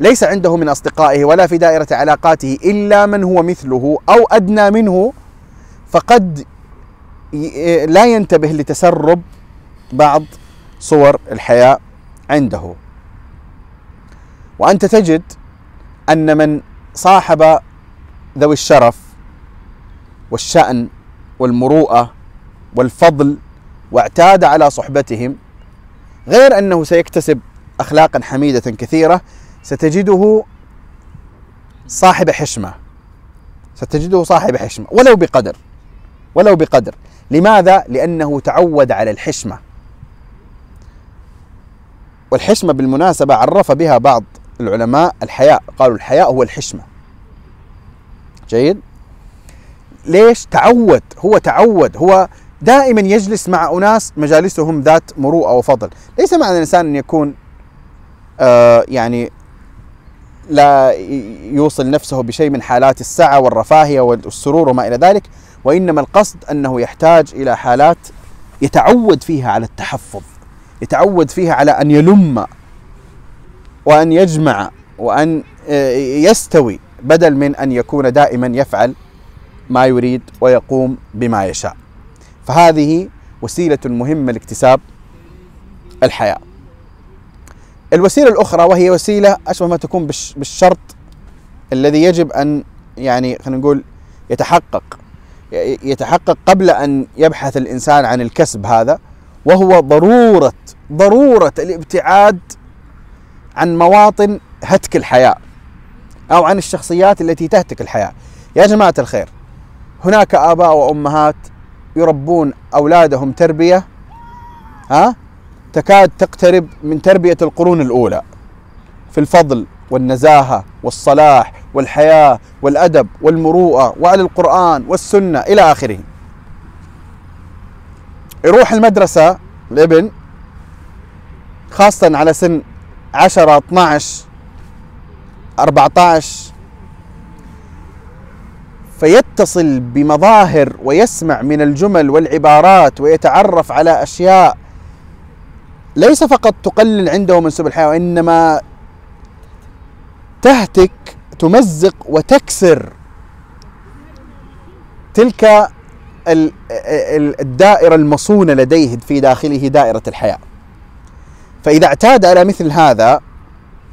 ليس عنده من أصدقائه ولا في دائرة علاقاته إلا من هو مثله أو أدنى منه، فقد لا ينتبه لتسرب بعض صور الحياء عنده. وأنت تجد أن من صاحب ذوي الشرف والشأن والمروءة والفضل واعتاد على صحبتهم، غير أنه سيكتسب أخلاقا حميدة كثيرة، ستجده صاحب حشمة، ستجده صاحب حشمة ولو بقدر، ولو بقدر. لماذا؟ لأنه تعود على الحشمة. والحشمة بالمناسبة عرف بها بعض العلماء الحياء، قالوا الحياء هو الحشمة. جيد؟ ليش؟ تعود، هو تعود، هو دائما يجلس مع أناس مجالسهم ذات مروءة وفضل. ليس معنى الإنسان أن يكون آه يعني لا يوصل نفسه بشيء من حالات السعة والرفاهية والسرور وما إلى ذلك، وإنما القصد أنه يحتاج إلى حالات يتعود فيها على التحفظ، يتعود فيها على أن يلم وأن يجمع وأن يستوي، بدل من أن يكون دائما يفعل ما يريد ويقوم بما يشاء. فهذه وسيلة مهمة لاكتساب الحياء. الوسيلة الأخرى وهي وسيلة أشبه ما تكون بالشرط الذي يجب أن يعني خلينا نقول يتحقق يتحقق قبل أن يبحث الإنسان عن الكسب هذا، وهو ضرورة ضرورة الابتعاد عن مواطن هتك الحياء أو عن الشخصيات التي تهتك الحياء. يا جماعة الخير، هناك آباء وأمهات يربون أولادهم تربية ها تكاد تقترب من تربية القرون الأولى في الفضل والنزاهة والصلاح والحياة والأدب والمروءة وعلى القرآن والسنة إلى آخره. يروح المدرسة الابن خاصة على سن عشرة، اثني عشر، أربعة عشر، فيتصل بمظاهر ويسمع من الجمل والعبارات ويتعرف على أشياء ليس فقط تقلل عنده من سبل الحياة، وإنما تهتك تمزق وتكسر تلك الدائرة المصونة لديه في داخله، دائرة الحياة. فإذا اعتاد على مثل هذا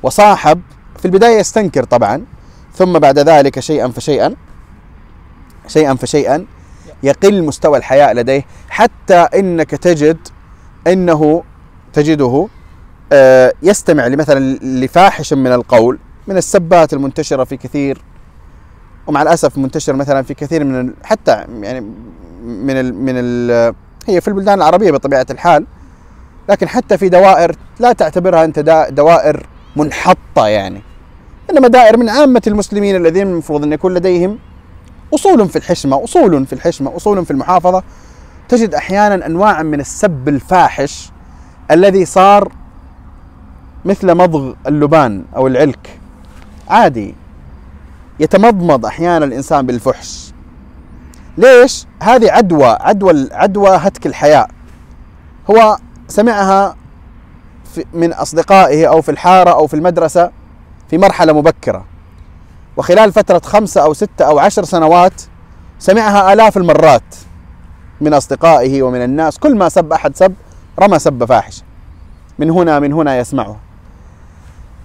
وصاحب، في البداية يستنكر طبعا، ثم بعد ذلك شيئا فشيئا شيئا فشيئا يقل مستوى الحياء لديه، حتى إنك تجد أنه تجده يستمع مثلا لفاحش من القول، من السبات المنتشرة في كثير، ومع الأسف منتشر مثلا في كثير من حتى يعني من ال من ال هي في البلدان العربية بطبيعة الحال، لكن حتى في دوائر لا تعتبرها أنت دوائر منحطة يعني، إنما دوائر من عامة المسلمين الذين المفروض أن يكون لديهم أصول في الحشمة، أصول في الحشمة، أصول في المحافظة. تجد أحيانا أنواع من السب الفاحش الذي صار مثل مضغ اللبان أو العلك، عادي يتمضمض أحيانا الإنسان بالفحش. ليش؟ هذه عدوى عدوى عدوى هتك الحياء، هو سمعها من أصدقائه أو في الحارة أو في المدرسة في مرحلة مبكرة، وخلال فترة خمسة أو ستة أو عشر سنوات سمعها آلاف المرات من أصدقائه ومن الناس. كل ما سب أحد سب، رمى سب فاحش، من هنا من هنا يسمعه.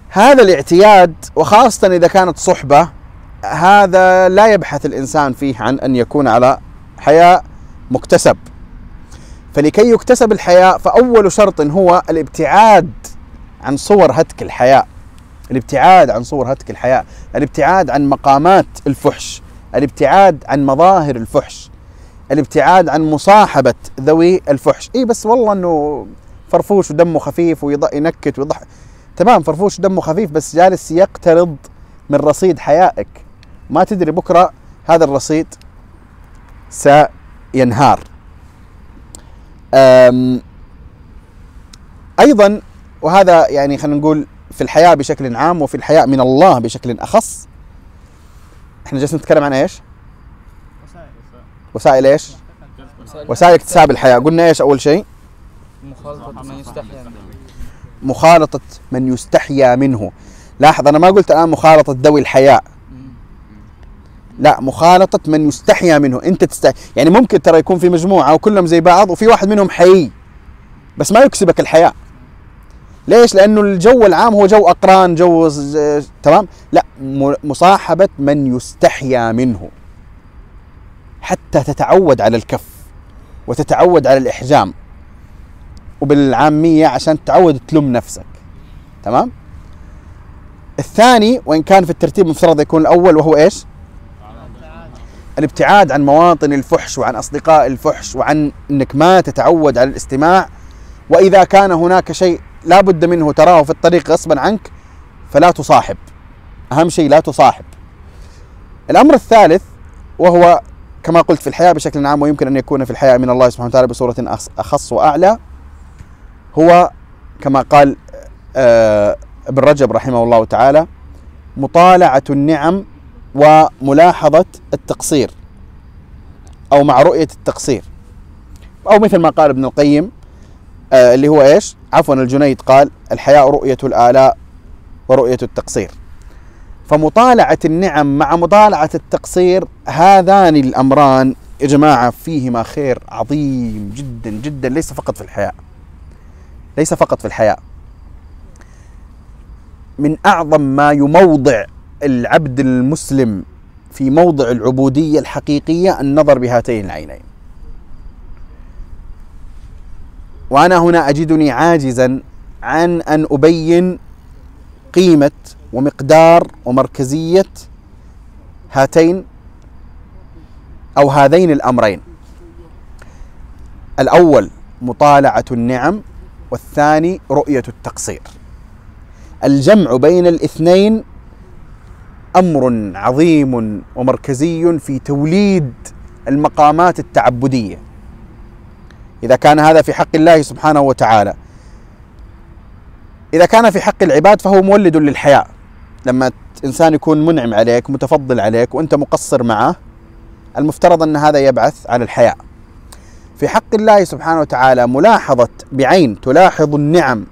هذا الاعتياد، وخاصة إذا كانت صحبة، هذا لا يبحث الإنسان فيه عن أن يكون على حياء مكتسب. فلكي يكتسب الحياء فأول شرط هو الابتعاد عن صور هتك الحياء، الابتعاد عن صور هتك الحياء، الابتعاد عن مقامات الفحش، الابتعاد عن مظاهر الفحش، الابتعاد عن مصاحبة ذوي الفحش. إيه بس والله إنه فرفوش ودمه خفيف وينكت ويضحك، تمام، فرفوش دمه خفيف بس جالس يقترض من رصيد حيائك، ما تدري بكرة هذا الرصيد سينهار. أيضا وهذا يعني خلينا نقول في الحياة بشكل عام، وفي الحياة من الله بشكل أخص. احنا جالسين نتكلم عن ايش؟ وسائل وسائل ايش؟ وسائل اكتساب الحياة. قلنا ايش أول شيء؟ مخالطة من يستحيا منه. مخالطة من يستحيا منه. لاحظ أنا ما قلت الآن مخالطة ذوي الحياء، لا، مخالطة من يستحيا منه. أنت تستحي، يعني ممكن ترى يكون في مجموعة وكلهم زي بعض وفي واحد منهم حي، بس ما يكسبك الحياء. ليش؟ لأنه الجو العام هو جو أقران، جو تمام. لا، مصاحبة من يستحيا منه حتى تتعود على الكف وتتعود على الإحجام، وبالعامية عشان تعود تلم نفسك. تمام؟ الثاني، وإن كان في الترتيب المفترض يكون الأول، وهو إيش؟ الابتعاد عن مواطن الفحش وعن أصدقاء الفحش، وعن أنك ما تتعود على الاستماع. وإذا كان هناك شيء لا بد منه تراه في الطريق غصبا عنك فلا تصاحب. أهم شيء لا تصاحب. الأمر الثالث، وهو كما قلت في الحياة بشكل عام، ويمكن أن يكون في الحياة من الله سبحانه وتعالى بصورة أخص وأعلى، هو كما قال ابن رجب رحمه الله تعالى: مطالعة النعم وملاحظة التقصير، أو مع رؤية التقصير، أو مثل ما قال ابن القيم آه اللي هو إيش؟ عفوا الجنيد قال: الحياء رؤية الآلاء ورؤية التقصير. فمطالعة النعم مع مطالعة التقصير، هذان الأمران يا جماعة فيهما خير عظيم جدا جدا، ليس فقط في الحياء، ليس فقط في الحياء. من أعظم ما يموضع العبد المسلم في موضع العبودية الحقيقية النظر بهاتين العينين. وأنا هنا أجدني عاجزا عن أن أبين قيمة ومقدار ومركزية هاتين أو هذين الأمرين. الأول مطالعة النعم، والثاني رؤية التقصير. الجمع بين الاثنين أمر عظيم ومركزي في توليد المقامات التعبدية، إذا كان هذا في حق الله سبحانه وتعالى. إذا كان في حق العباد فهو مولد للحياء. لما إنسان يكون منعم عليك، متفضل عليك، وأنت مقصر معه، المفترض أن هذا يبعث على الحياء. في حق الله سبحانه وتعالى ملاحظة بعين تلاحظ النعم،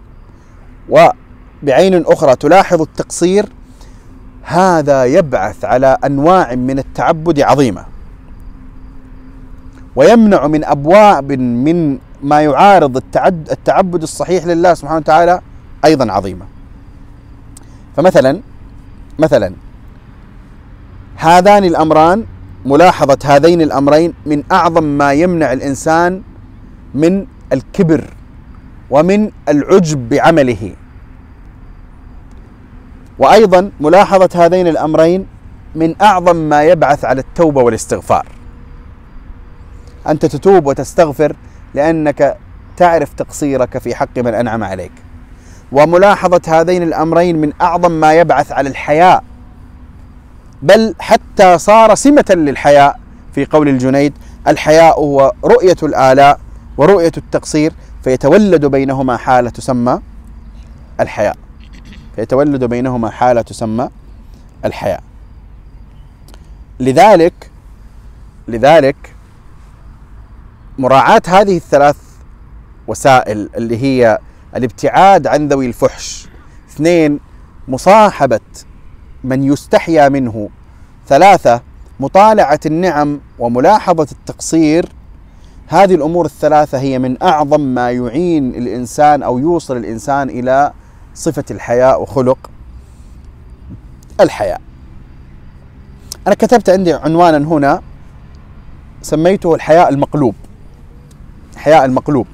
وبعين أخرى تلاحظ التقصير، هذا يبعث على أنواع من التعبد عظيمة، ويمنع من أبواب من ما يعارض التعبد الصحيح لله سبحانه وتعالى أيضا عظيمة. فمثلا مثلا هذان الأمران، ملاحظة هذين الأمرين، من أعظم ما يمنع الإنسان من الكبر ومن العجب بعمله. وأيضا ملاحظة هذين الأمرين من أعظم ما يبعث على التوبة والاستغفار. أنت تتوب وتستغفر لأنك تعرف تقصيرك في حق من أنعم عليك. وملاحظة هذين الأمرين من أعظم ما يبعث على الحياء، بل حتى صار سمة للحياء في قول الجنيد: الحياء هو رؤية الآلاء ورؤية التقصير، فيتولد بينهما حالة تسمى الحياء. يتولد بينهما حالة تسمى الحياء. لذلك لذلك مراعاة هذه الثلاث وسائل، اللي هي الابتعاد عن ذوي الفحش، اثنين مصاحبة من يستحيا منه، ثلاثة مطالعة النعم وملاحظة التقصير، هذه الأمور الثلاثة هي من أعظم ما يعين الإنسان أو يوصل الإنسان إلى صفة الحياء وخلق الحياء. أنا كتبت عندي عنوانا هنا سميته الحياء المقلوب. الحياء المقلوب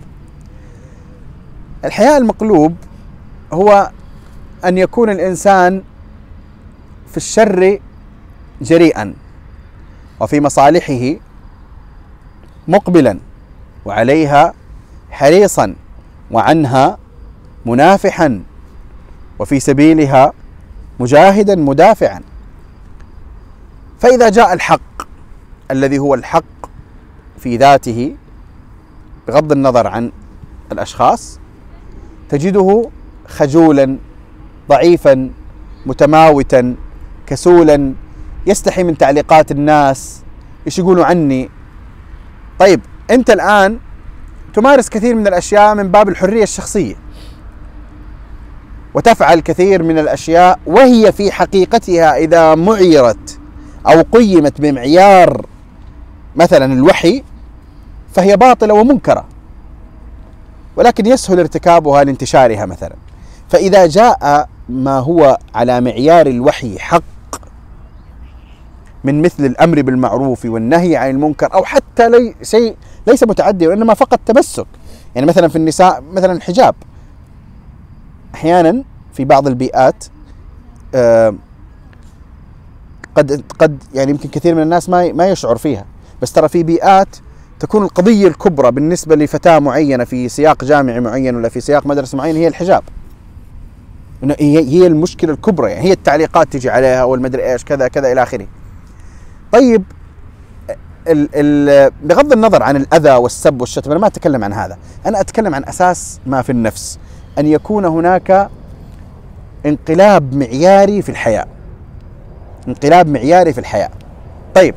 الحياء المقلوب هو أن يكون الإنسان في الشر جريئا، وفي مصالحه مقبلا، وعليها حريصا، وعنها منافحا، وفي سبيلها مجاهدا مدافعا. فإذا جاء الحق الذي هو الحق في ذاته بغض النظر عن الأشخاص، تجده خجولا ضعيفا متماوتا كسولا يستحي من تعليقات الناس، ايش يقولوا عني. طيب انت الان تمارس كثير من الاشياء من باب الحرية الشخصية، وتفعل كثير من الاشياء وهي في حقيقتها اذا معيرت او قيمت بمعيار مثلا الوحي فهي باطلة ومنكرة، ولكن يسهل ارتكابها لانتشارها مثلا. فإذا جاء ما هو على معيار الوحي حق من مثل الأمر بالمعروف والنهي عن المنكر، أو حتى لي شيء ليس متعدي وإنما فقط تمسك، يعني مثلا في النساء مثلا الحجاب، أحيانا في بعض البيئات آه قد قد يعني يمكن كثير من الناس ما ما يشعر فيها، بس ترى في بيئات تكون القضية الكبرى بالنسبة لفتاة معينة في سياق جامعي معين ولا في سياق مدرسة معين هي الحجاب، إنه هي المشكلة الكبرى، يعني هي التعليقات تجي عليها والمدري إيش كذا كذا إلى آخره. طيب ال ال بغض النظر عن الأذى والسب والشتم، أنا ما أتكلم عن هذا، أنا أتكلم عن أساس ما في النفس، أن يكون هناك انقلاب معياري في الحياة، انقلاب معياري في الحياة. طيب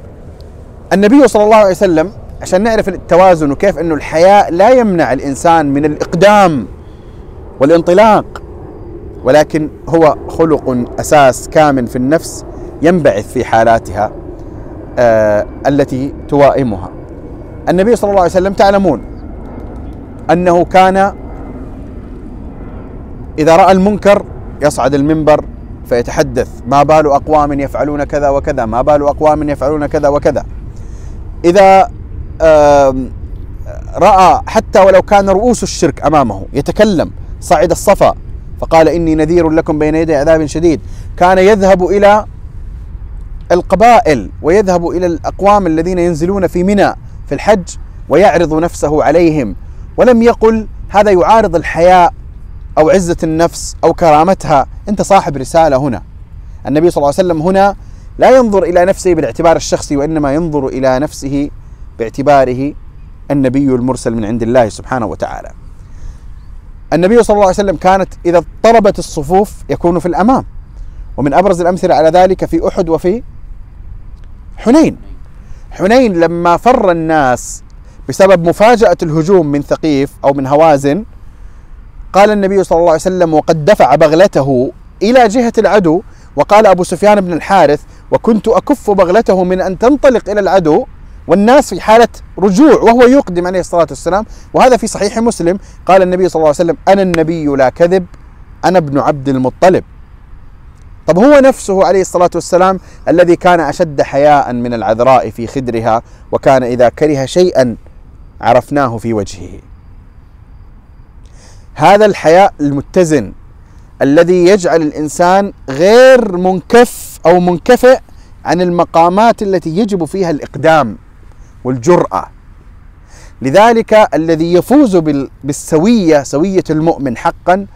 النبي صلى الله عليه وسلم عشان نعرف التوازن وكيف أنه الحياة لا يمنع الإنسان من الإقدام والانطلاق، ولكن هو خلق أساس كامن في النفس ينبعث في حالاتها آه التي توائمها. النبي صلى الله عليه وسلم تعلمون أنه كان إذا رأى المنكر يصعد المنبر فيتحدث، ما بال أقوام يفعلون كذا وكذا، ما بال أقوام يفعلون كذا وكذا. إذا رأى حتى ولو كان رؤوس الشرك أمامه يتكلم، صعد الصفا فقال إني نذير لكم بين يدي عذاب شديد. كان يذهب إلى القبائل ويذهب إلى الأقوام الذين ينزلون في منى في الحج ويعرض نفسه عليهم، ولم يقل هذا يعارض الحياء أو عزة النفس أو كرامتها، أنت صاحب رسالة هنا. النبي صلى الله عليه وسلم هنا لا ينظر إلى نفسه بالاعتبار الشخصي، وإنما ينظر إلى نفسه باعتباره النبي المرسل من عند الله سبحانه وتعالى. النبي صلى الله عليه وسلم كانت إذا اضطربت الصفوف يكون في الأمام، ومن أبرز الأمثلة على ذلك في أحد وفي حنين. حنين لما فر الناس بسبب مفاجأة الهجوم من ثقيف أو من هوازن، قال النبي صلى الله عليه وسلم وقد دفع بغلته إلى جهة العدو، وقال أبو سفيان بن الحارث وكنت أكف بغلته من أن تنطلق إلى العدو والناس في حالة رجوع وهو يقدم عليه الصلاة والسلام، وهذا في صحيح مسلم. قال النبي صلى الله عليه وسلم أنا النبي لا كذب، أنا ابن عبد المطلب. طب هو نفسه عليه الصلاة والسلام الذي كان أشد حياء من العذراء في خدرها، وكان إذا كره شيئا عرفناه في وجهه. هذا الحياء المتزن الذي يجعل الإنسان غير منكف أو منكفئ عن المقامات التي يجب فيها الإقدام والجرأة. لذلك الذي يفوز بالسوية، سوية المؤمن حقا،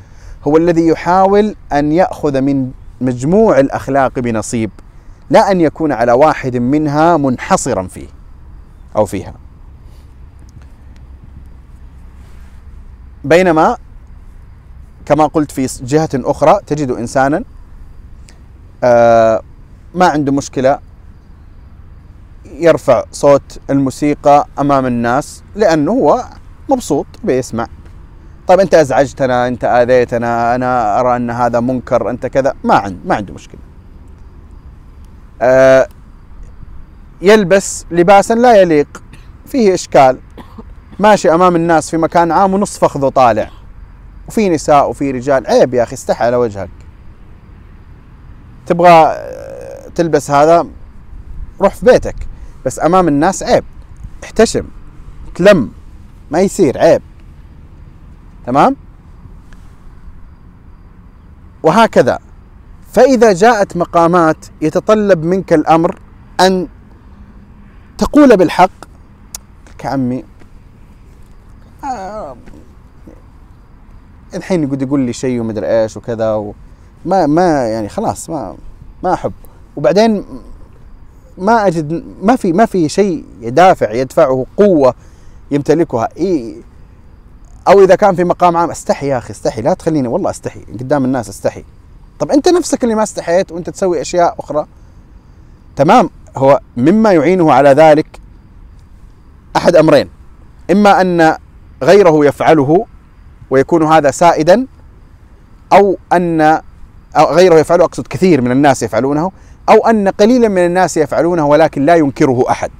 هو الذي يحاول أن يأخذ من مجموع الأخلاق بنصيب، لا أن يكون على واحد منها منحصرا فيه أو فيها. بينما كما قلت في جهة أخرى تجد إنسانا آه ما عنده مشكلة يرفع صوت الموسيقى أمام الناس لأنه هو مبسوط بيسمع. طيب أنت أزعجتنا، أنت آذيتنا، أنا أرى أن هذا منكر، أنت كذا، ما عنده ما عنده مشكلة. آه يلبس لباسا لا يليق، فيه إشكال، ماشي أمام الناس في مكان عام ونص فخذه طالع، وفي نساء وفي رجال، عيب يا أخي، استحى على وجهك. تبغى تلبس هذا روح في بيتك، بس أمام الناس عيب، احتشم، تلم، ما يصير، عيب. تمام؟ وهكذا. فإذا جاءت مقامات يتطلب منك الأمر أن تقول بالحق، كعمي آه الحين يقعد يقول لي شيء ومدري ايش وكذا، وما ما يعني خلاص ما ما احب، وبعدين ما اجد، ما في ما في شيء يدافع يدفعه، قوه يمتلكها، إيه او اذا كان في مقام عام استحي يا اخي استحي، لا تخليني والله استحي قدام الناس استحي. طب انت نفسك اللي ما استحيت وانت تسوي اشياء اخرى. تمام، هو مما يعينه على ذلك احد امرين، اما ان غيره يفعله ويكون هذا سائدا، او ان غيره يفعله، اقصد كثير من الناس يفعلونه، او ان قليلا من الناس يفعلونه ولكن لا ينكره احد.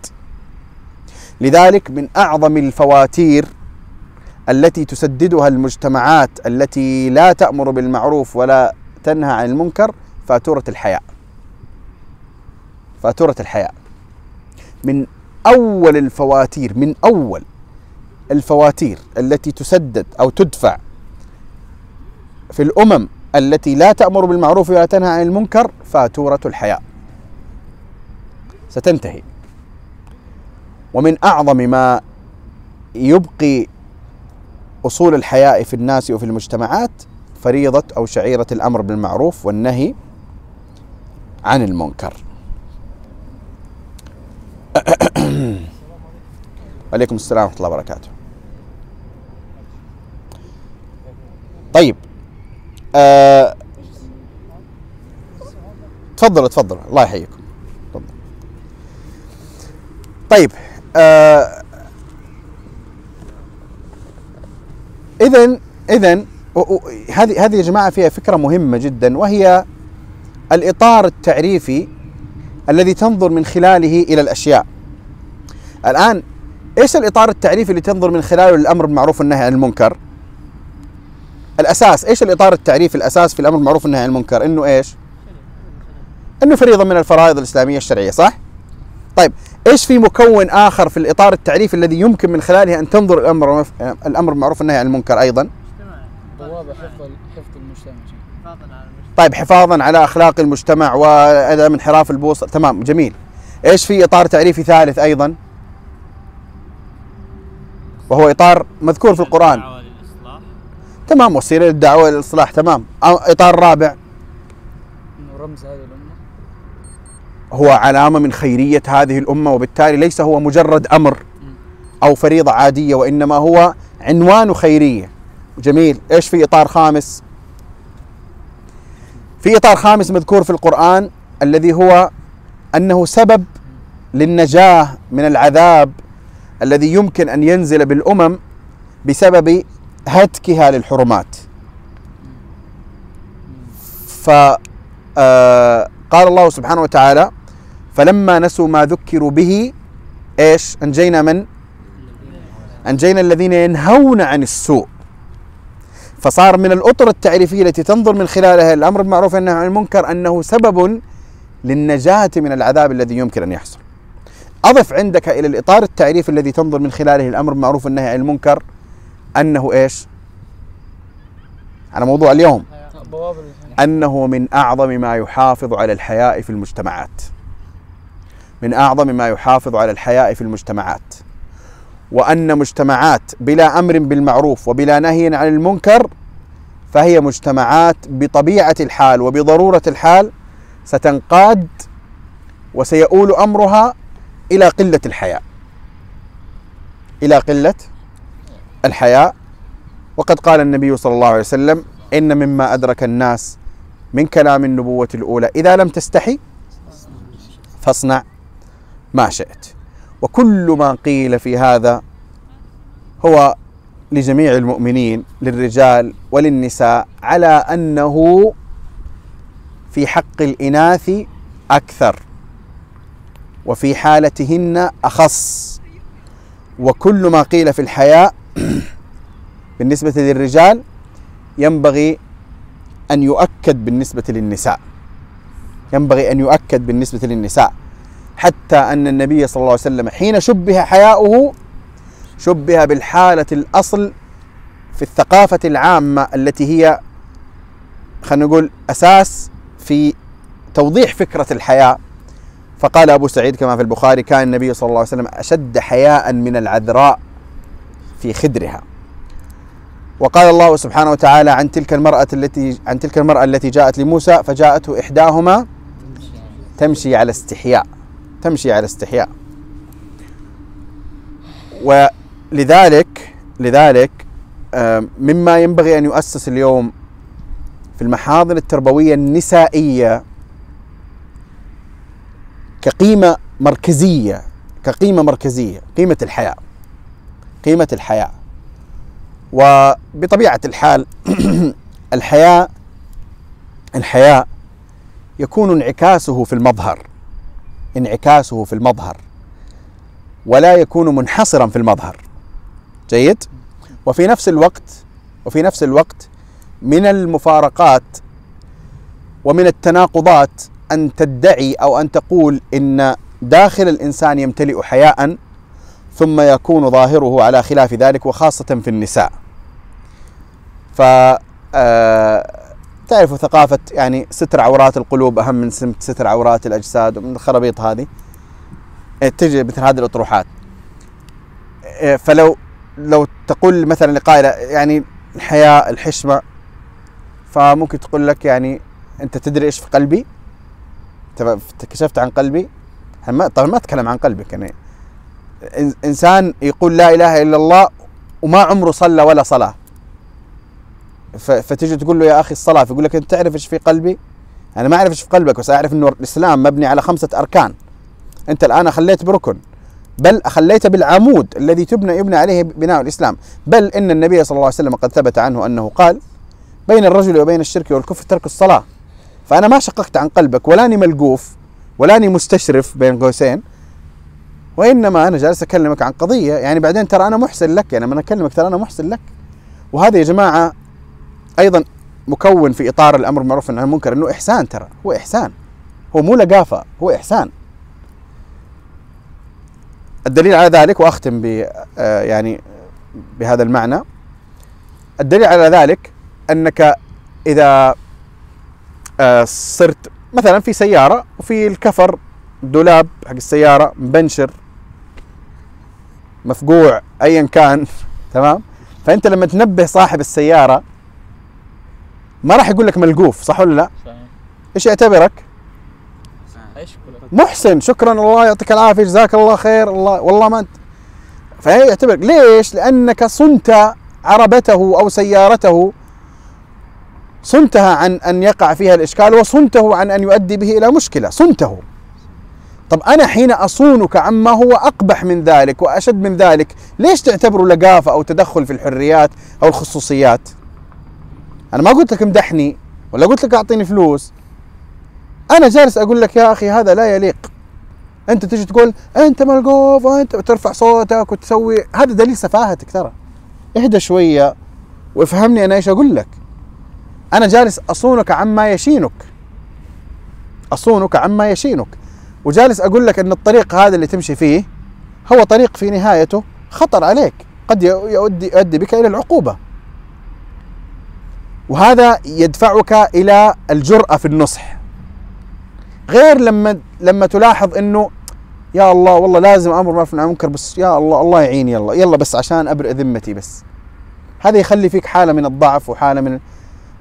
لذلك من اعظم الفواتير التي تسددها المجتمعات التي لا تأمر بالمعروف ولا تنهى عن المنكر فاتورة الحياء. فاتورة الحياء من أول الفواتير، من أول الفواتير التي تسدد أو تدفع في الأمم التي لا تأمر بالمعروف ولا تنهى عن المنكر فاتورة الحياء. ستنتهي. ومن أعظم ما يبقي أصول الحياء في الناس وفي المجتمعات فريضة أو شعيرة الأمر بالمعروف والنهي عن المنكر. وعليكم السلام ورحمة الله وبركاته. طيب أه... تفضل تفضل الله يحييكم. طيب أه... إذن إذن هذه هذه يا جماعة فيها فكرة مهمة جدا، وهي الإطار التعريفي الذي تنظر من خلاله إلى الأشياء. الآن إيش الإطار التعريفي اللي تنظر من خلاله للأمر بالمعروف والنهي عن المنكر؟ الأساس، إيش الإطار التعريفي الأساس في الأمر بالمعروف والنهي عن المنكر؟ إنه إيش؟ إنه فريضة من الفرائض الإسلامية الشرعية، صح؟ طيب ايش في مكون اخر في الاطار التعريفي الذي يمكن من خلاله ان تنظر الامر الامر بالمعروف والنهي عن المنكر ايضا؟ بوابه حفظ حفظ المجتمع، حفاظا على المجتمع. طيب حفاظا على اخلاق المجتمع وعدم انحراف البوصله، تمام جميل. ايش في اطار تعريفي ثالث ايضا؟ وهو اطار مذكور في القران. تمام، وسيله للدعوه الى الاصلاح، تمام. اطار رابع انه رمز هذه الامه هو علامة من خيرية هذه الأمة، وبالتالي ليس هو مجرد أمر أو فريضة عادية، وإنما هو عنوان خيرية. جميل، إيش في إطار خامس؟ في إطار خامس مذكور في القرآن الذي هو أنه سبب للنجاة من العذاب الذي يمكن أن ينزل بالأمم بسبب هتكها للحرمات. ف قال الله سبحانه وتعالى: فلما نسوا ما ذكروا به ايش؟ انجينا من؟ انجينا الذين ينهون عن السوء. فصار من الاطر التعريفيه التي تنظر من خلالها الامر بالمعروف والنهي عن المنكر انه سبب للنجاة من العذاب الذي يمكن ان يحصل. اضف عندك الى الاطار التعريفي الذي تنظر من خلاله الامر بالمعروف والنهي عن المنكر انه ايش؟ على موضوع اليوم، أنه من أعظم ما يحافظ على الحياء في المجتمعات، من أعظم ما يحافظ على الحياء في المجتمعات، وأن مجتمعات بلا أمر بالمعروف وبلا نهي عن المنكر فهي مجتمعات بطبيعة الحال وبضرورة الحال ستنقاد وسيؤول أمرها إلى قلة الحياء، إلى قلة الحياء. وقد قال النبي صلى الله عليه وسلم: إن مما أدرك الناس من كلام النبوة الأولى إذا لم تستحي فاصنع ما شئت. وكل ما قيل في هذا هو لجميع المؤمنين، للرجال وللنساء، على أنه في حق الإناث أكثر وفي حالتهن أخص. وكل ما قيل في الحياء بالنسبة للرجال ينبغي أن يؤكد بالنسبة للنساء، ينبغي أن يؤكد بالنسبة للنساء، حتى أن النبي صلى الله عليه وسلم حين شبه حياؤه شبه بالحالة الأصل في الثقافة العامة التي هي خلينا نقول أساس في توضيح فكرة الحياء. فقال أبو سعيد كما في البخاري: كان النبي صلى الله عليه وسلم أشد حياء من العذراء في خدرها. وقال الله سبحانه وتعالى عن تلك المرأة التي عن تلك المرأة التي جاءت لموسى: فجاءته إحداهما تمشي على استحياء، تمشي على استحياء. ولذلك لذلك مما ينبغي أن يؤسس اليوم في المحاضر التربوية النسائية كقيمة مركزية، كقيمة مركزية، قيمة الحياة، قيمة الحياة. وبطبيعة الحال الحياة الحياة يكون انعكاسه في المظهر، انعكاسه في المظهر ولا يكون منحصرا في المظهر. جيد؟ وفي نفس الوقت وفي نفس الوقت من المفارقات ومن التناقضات أن تدعي أو أن تقول إن داخل الإنسان يمتلئ حياء ثم يكون ظاهره على خلاف ذلك، وخاصة في النساء. فتعرفوا ثقافة يعني ستر عورات القلوب أهم من ستر عورات الأجساد، ومن الخرابيط هذه تجي مثل هذه الأطروحات. فلو لو تقول مثلا لقائلة يعني الحياء الحشمة، فممكن تقول لك يعني أنت تدري إيش في قلبي؟ كشفت عن قلبي؟ طبعا ما أتكلم عن قلبك، يعني إنسان يقول لا إله إلا الله وما عمره صلى ولا صلاة، فتجي تقول له يا أخي الصلاة، فيقول لك أنت تعرف إيش في قلبي؟ أنا ما أعرف إيش في قلبك، بس أعرف إنه الإسلام مبني على خمسة أركان، أنت الآن أخليت بركن، بل أخليت بالعمود الذي تبنى يبنى عليه بناء الإسلام. بل إن النبي صلى الله عليه وسلم قد ثبت عنه أنه قال بين الرجل وبين الشرك والكفر ترك الصلاة. فأنا ما شققت عن قلبك، ولاني ملقوف، ولاني مستشرف بين قوسين، وإنما أنا جالس أكلمك عن قضية، يعني بعدين ترى أنا محسن لك، يعني أنا أكلمك ترى أنا محسن لك. وهذا يا جماعة أيضا مكون في إطار الأمر بالمعروف والنهي عن المنكر، أنه إحسان، ترى هو إحسان، هو مو لقافة، هو إحسان. الدليل على ذلك، وأختم ب يعني بهذا المعنى، الدليل على ذلك أنك إذا صرت مثلا في سيارة وفي الكفر دولاب حق السيارة مبنشر مفقوع أيا كان، تمام، فأنت لما تنبه صاحب السيارة ما راح يقول لك ملقوف، صح ولا لا؟ صحيح. إيش يعتبرك؟ محسن، شكرا، الله يعطيك العافية، جزاك الله خير، الله والله ما أنت، فهي يعتبرك. ليش؟ لأنك صنت عربته أو سيارته، صنتها عن أن يقع فيها الإشكال، وصنته عن أن يؤدي به إلى مشكلة، صنته. طب أنا حين أصونك عما هو أقبح من ذلك وأشد من ذلك، ليش تعتبره لقافة أو تدخل في الحريات أو الخصوصيات؟ أنا ما قلت لك امدحني، ولا قلت لك أعطيني فلوس، أنا جالس أقول لك يا أخي هذا لا يليق. أنت تجي تقول أنت ملقوف، أنت ترفع صوتك وتسوي، هذا دليل سفاهتك. ترى اهدى شوية وافهمني أنا إيش أقول لك. أنا جالس أصونك عما يشينك، أصونك عما يشينك، وجالس أقول لك أن الطريق هذا اللي تمشي فيه هو طريق في نهايته خطر عليك، قد يؤدي, يؤدي بك إلى العقوبة. وهذا يدفعك إلى الجرأة في النصح، غير لما لما تلاحظ أنه يا الله والله لازم أمر بالمعروف والنهي عن المنكر، بس يا الله الله يعيني، يلا يلا بس عشان أبرئ ذمتي بس. هذا يخلي فيك حالة من الضعف وحالة من،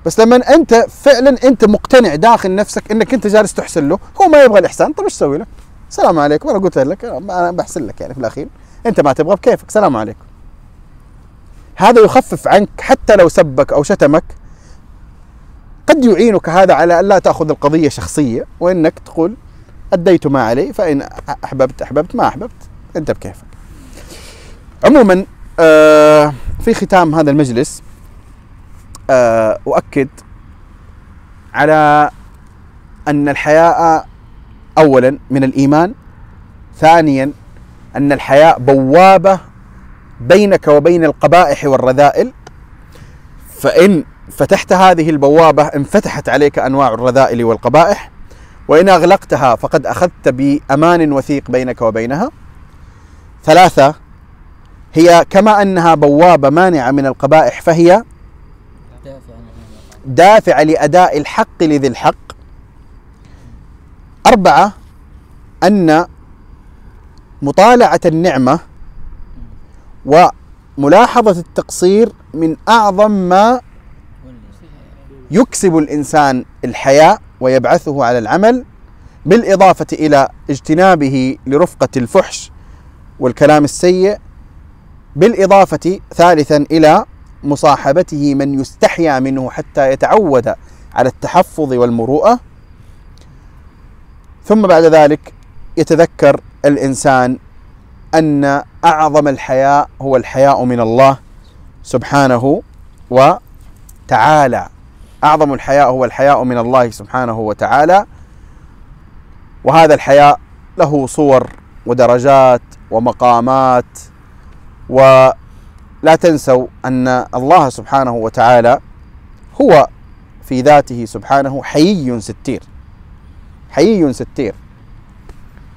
بس لما أنت فعلا أنت مقتنع داخل نفسك أنك أنت جالس تحسن له، هو ما يبغى الإحسان، طب إيش أسوي لك؟ سلام عليكم، أنا قلت لك أنا بحسن لك، يعني في الأخير أنت ما تبغى بكيفك، سلام عليكم. هذا يخفف عنك، حتى لو سبك أو شتمك قد يعينك هذا على أن لا تأخذ القضية شخصية، وإنك تقول أديت ما علي، فإن أحببت أحببت، ما أحببت أنت بكيفك. عموما آه في ختام هذا المجلس آه أؤكد على أن الحياء أولا من الإيمان، ثانيا أن الحياء بوابة بينك وبين القبائح والرذائل، فإن فتحت هذه البوابة انفتحت عليك أنواع الرذائل والقبائح، وإن أغلقتها فقد أخذت بأمان وثيق بينك وبينها. ثلاثة، هي كما أنها بوابة مانعة من القبائح فهي دافعة لأداء الحق لذي الحق. أربعة، أن مطالعة النعمة وملاحظة التقصير من أعظم ما يكسب الإنسان الحياء ويبعثه على العمل، بالإضافة إلى اجتنابه لرفقة الفحش والكلام السيء، بالإضافة ثالثا إلى مصاحبته من يستحيا منه حتى يتعود على التحفظ والمروءة. ثم بعد ذلك يتذكر الإنسان أن أعظم الحياء هو الحياء من الله سبحانه وتعالى، أعظم الحياء هو الحياء من الله سبحانه وتعالى. وهذا الحياء له صور ودرجات ومقامات، ولا تنسوا أن الله سبحانه وتعالى هو في ذاته سبحانه حيي ستير، حيي ستير.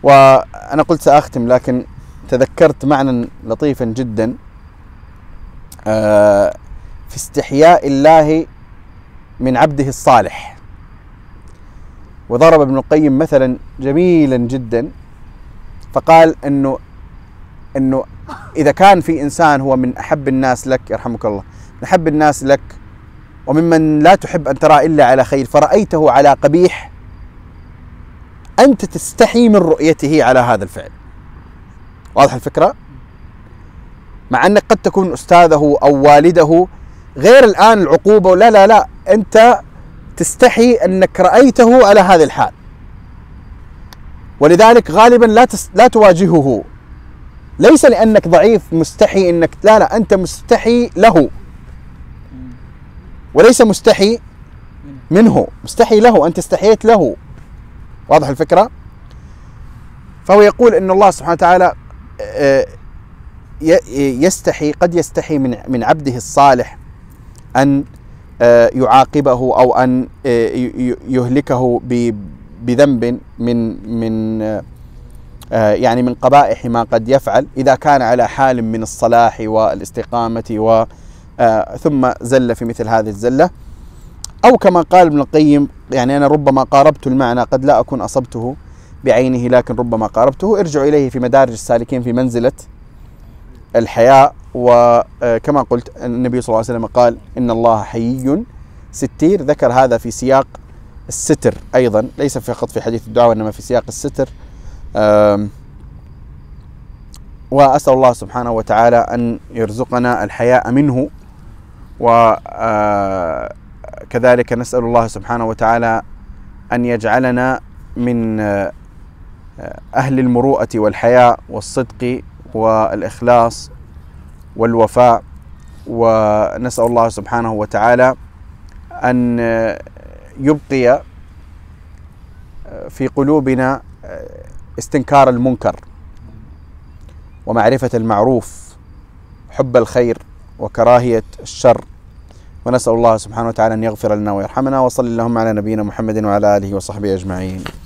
وأنا قلت سأختم لكن تذكرت معنى لطيفا جدا في استحياء الله من عبده الصالح. وضرب ابن القيم مثلا جميلا جدا فقال أنه أنه إذا كان في إنسان هو من أحب الناس لك، يرحمك الله، من أحب الناس لك وممن لا تحب أن ترى إلا على خير، فرأيته على قبيح أنت تستحي من رؤيته على هذا الفعل. واضح الفكرة؟ مع أنك قد تكون أستاذه أو والده، غير الآن العقوبة، ولا لا لا أنت تستحي أنك رأيته على هذا الحال، ولذلك غالبا لا تس... لا تواجهه، ليس لأنك ضعيف مستحي أنك، لا لا أنت مستحي له وليس مستحي منه، مستحي له، أنت استحيت له. واضح الفكرة؟ فهو يقول أن الله سبحانه وتعالى يستحي، قد يستحي من من عبده الصالح أن يعاقبه أو أن يهلكه بذنب من من يعني من قبائح ما قد يفعل، إذا كان على حال من الصلاح والاستقامة و ثم زل في مثل هذه الزلة. أو كما قال ابن القيم، يعني أنا ربما قاربت المعنى، قد لا أكون أصبته بعينه لكن ربما قاربته. ارجعوا إليه في مدارج السالكين في منزلة الحياء. وكما قلت النبي صلى الله عليه وسلم قال إن الله حيي ستير، ذكر هذا في سياق الستر أيضا، ليس فقط في حديث الدعاء وإنما في سياق الستر. وأسأل الله سبحانه وتعالى أن يرزقنا الحياء منه، وكذلك نسأل الله سبحانه وتعالى أن يجعلنا من أهل المروءة والحياء والصدق والإخلاص والوفاء. ونسأل الله سبحانه وتعالى أن يبقي في قلوبنا استنكار المنكر ومعرفة المعروف، حب الخير وكراهية الشر. ونسأل الله سبحانه وتعالى أن يغفر لنا ويرحمنا. وصلى اللهم على نبينا محمد وعلى آله وصحبه أجمعين.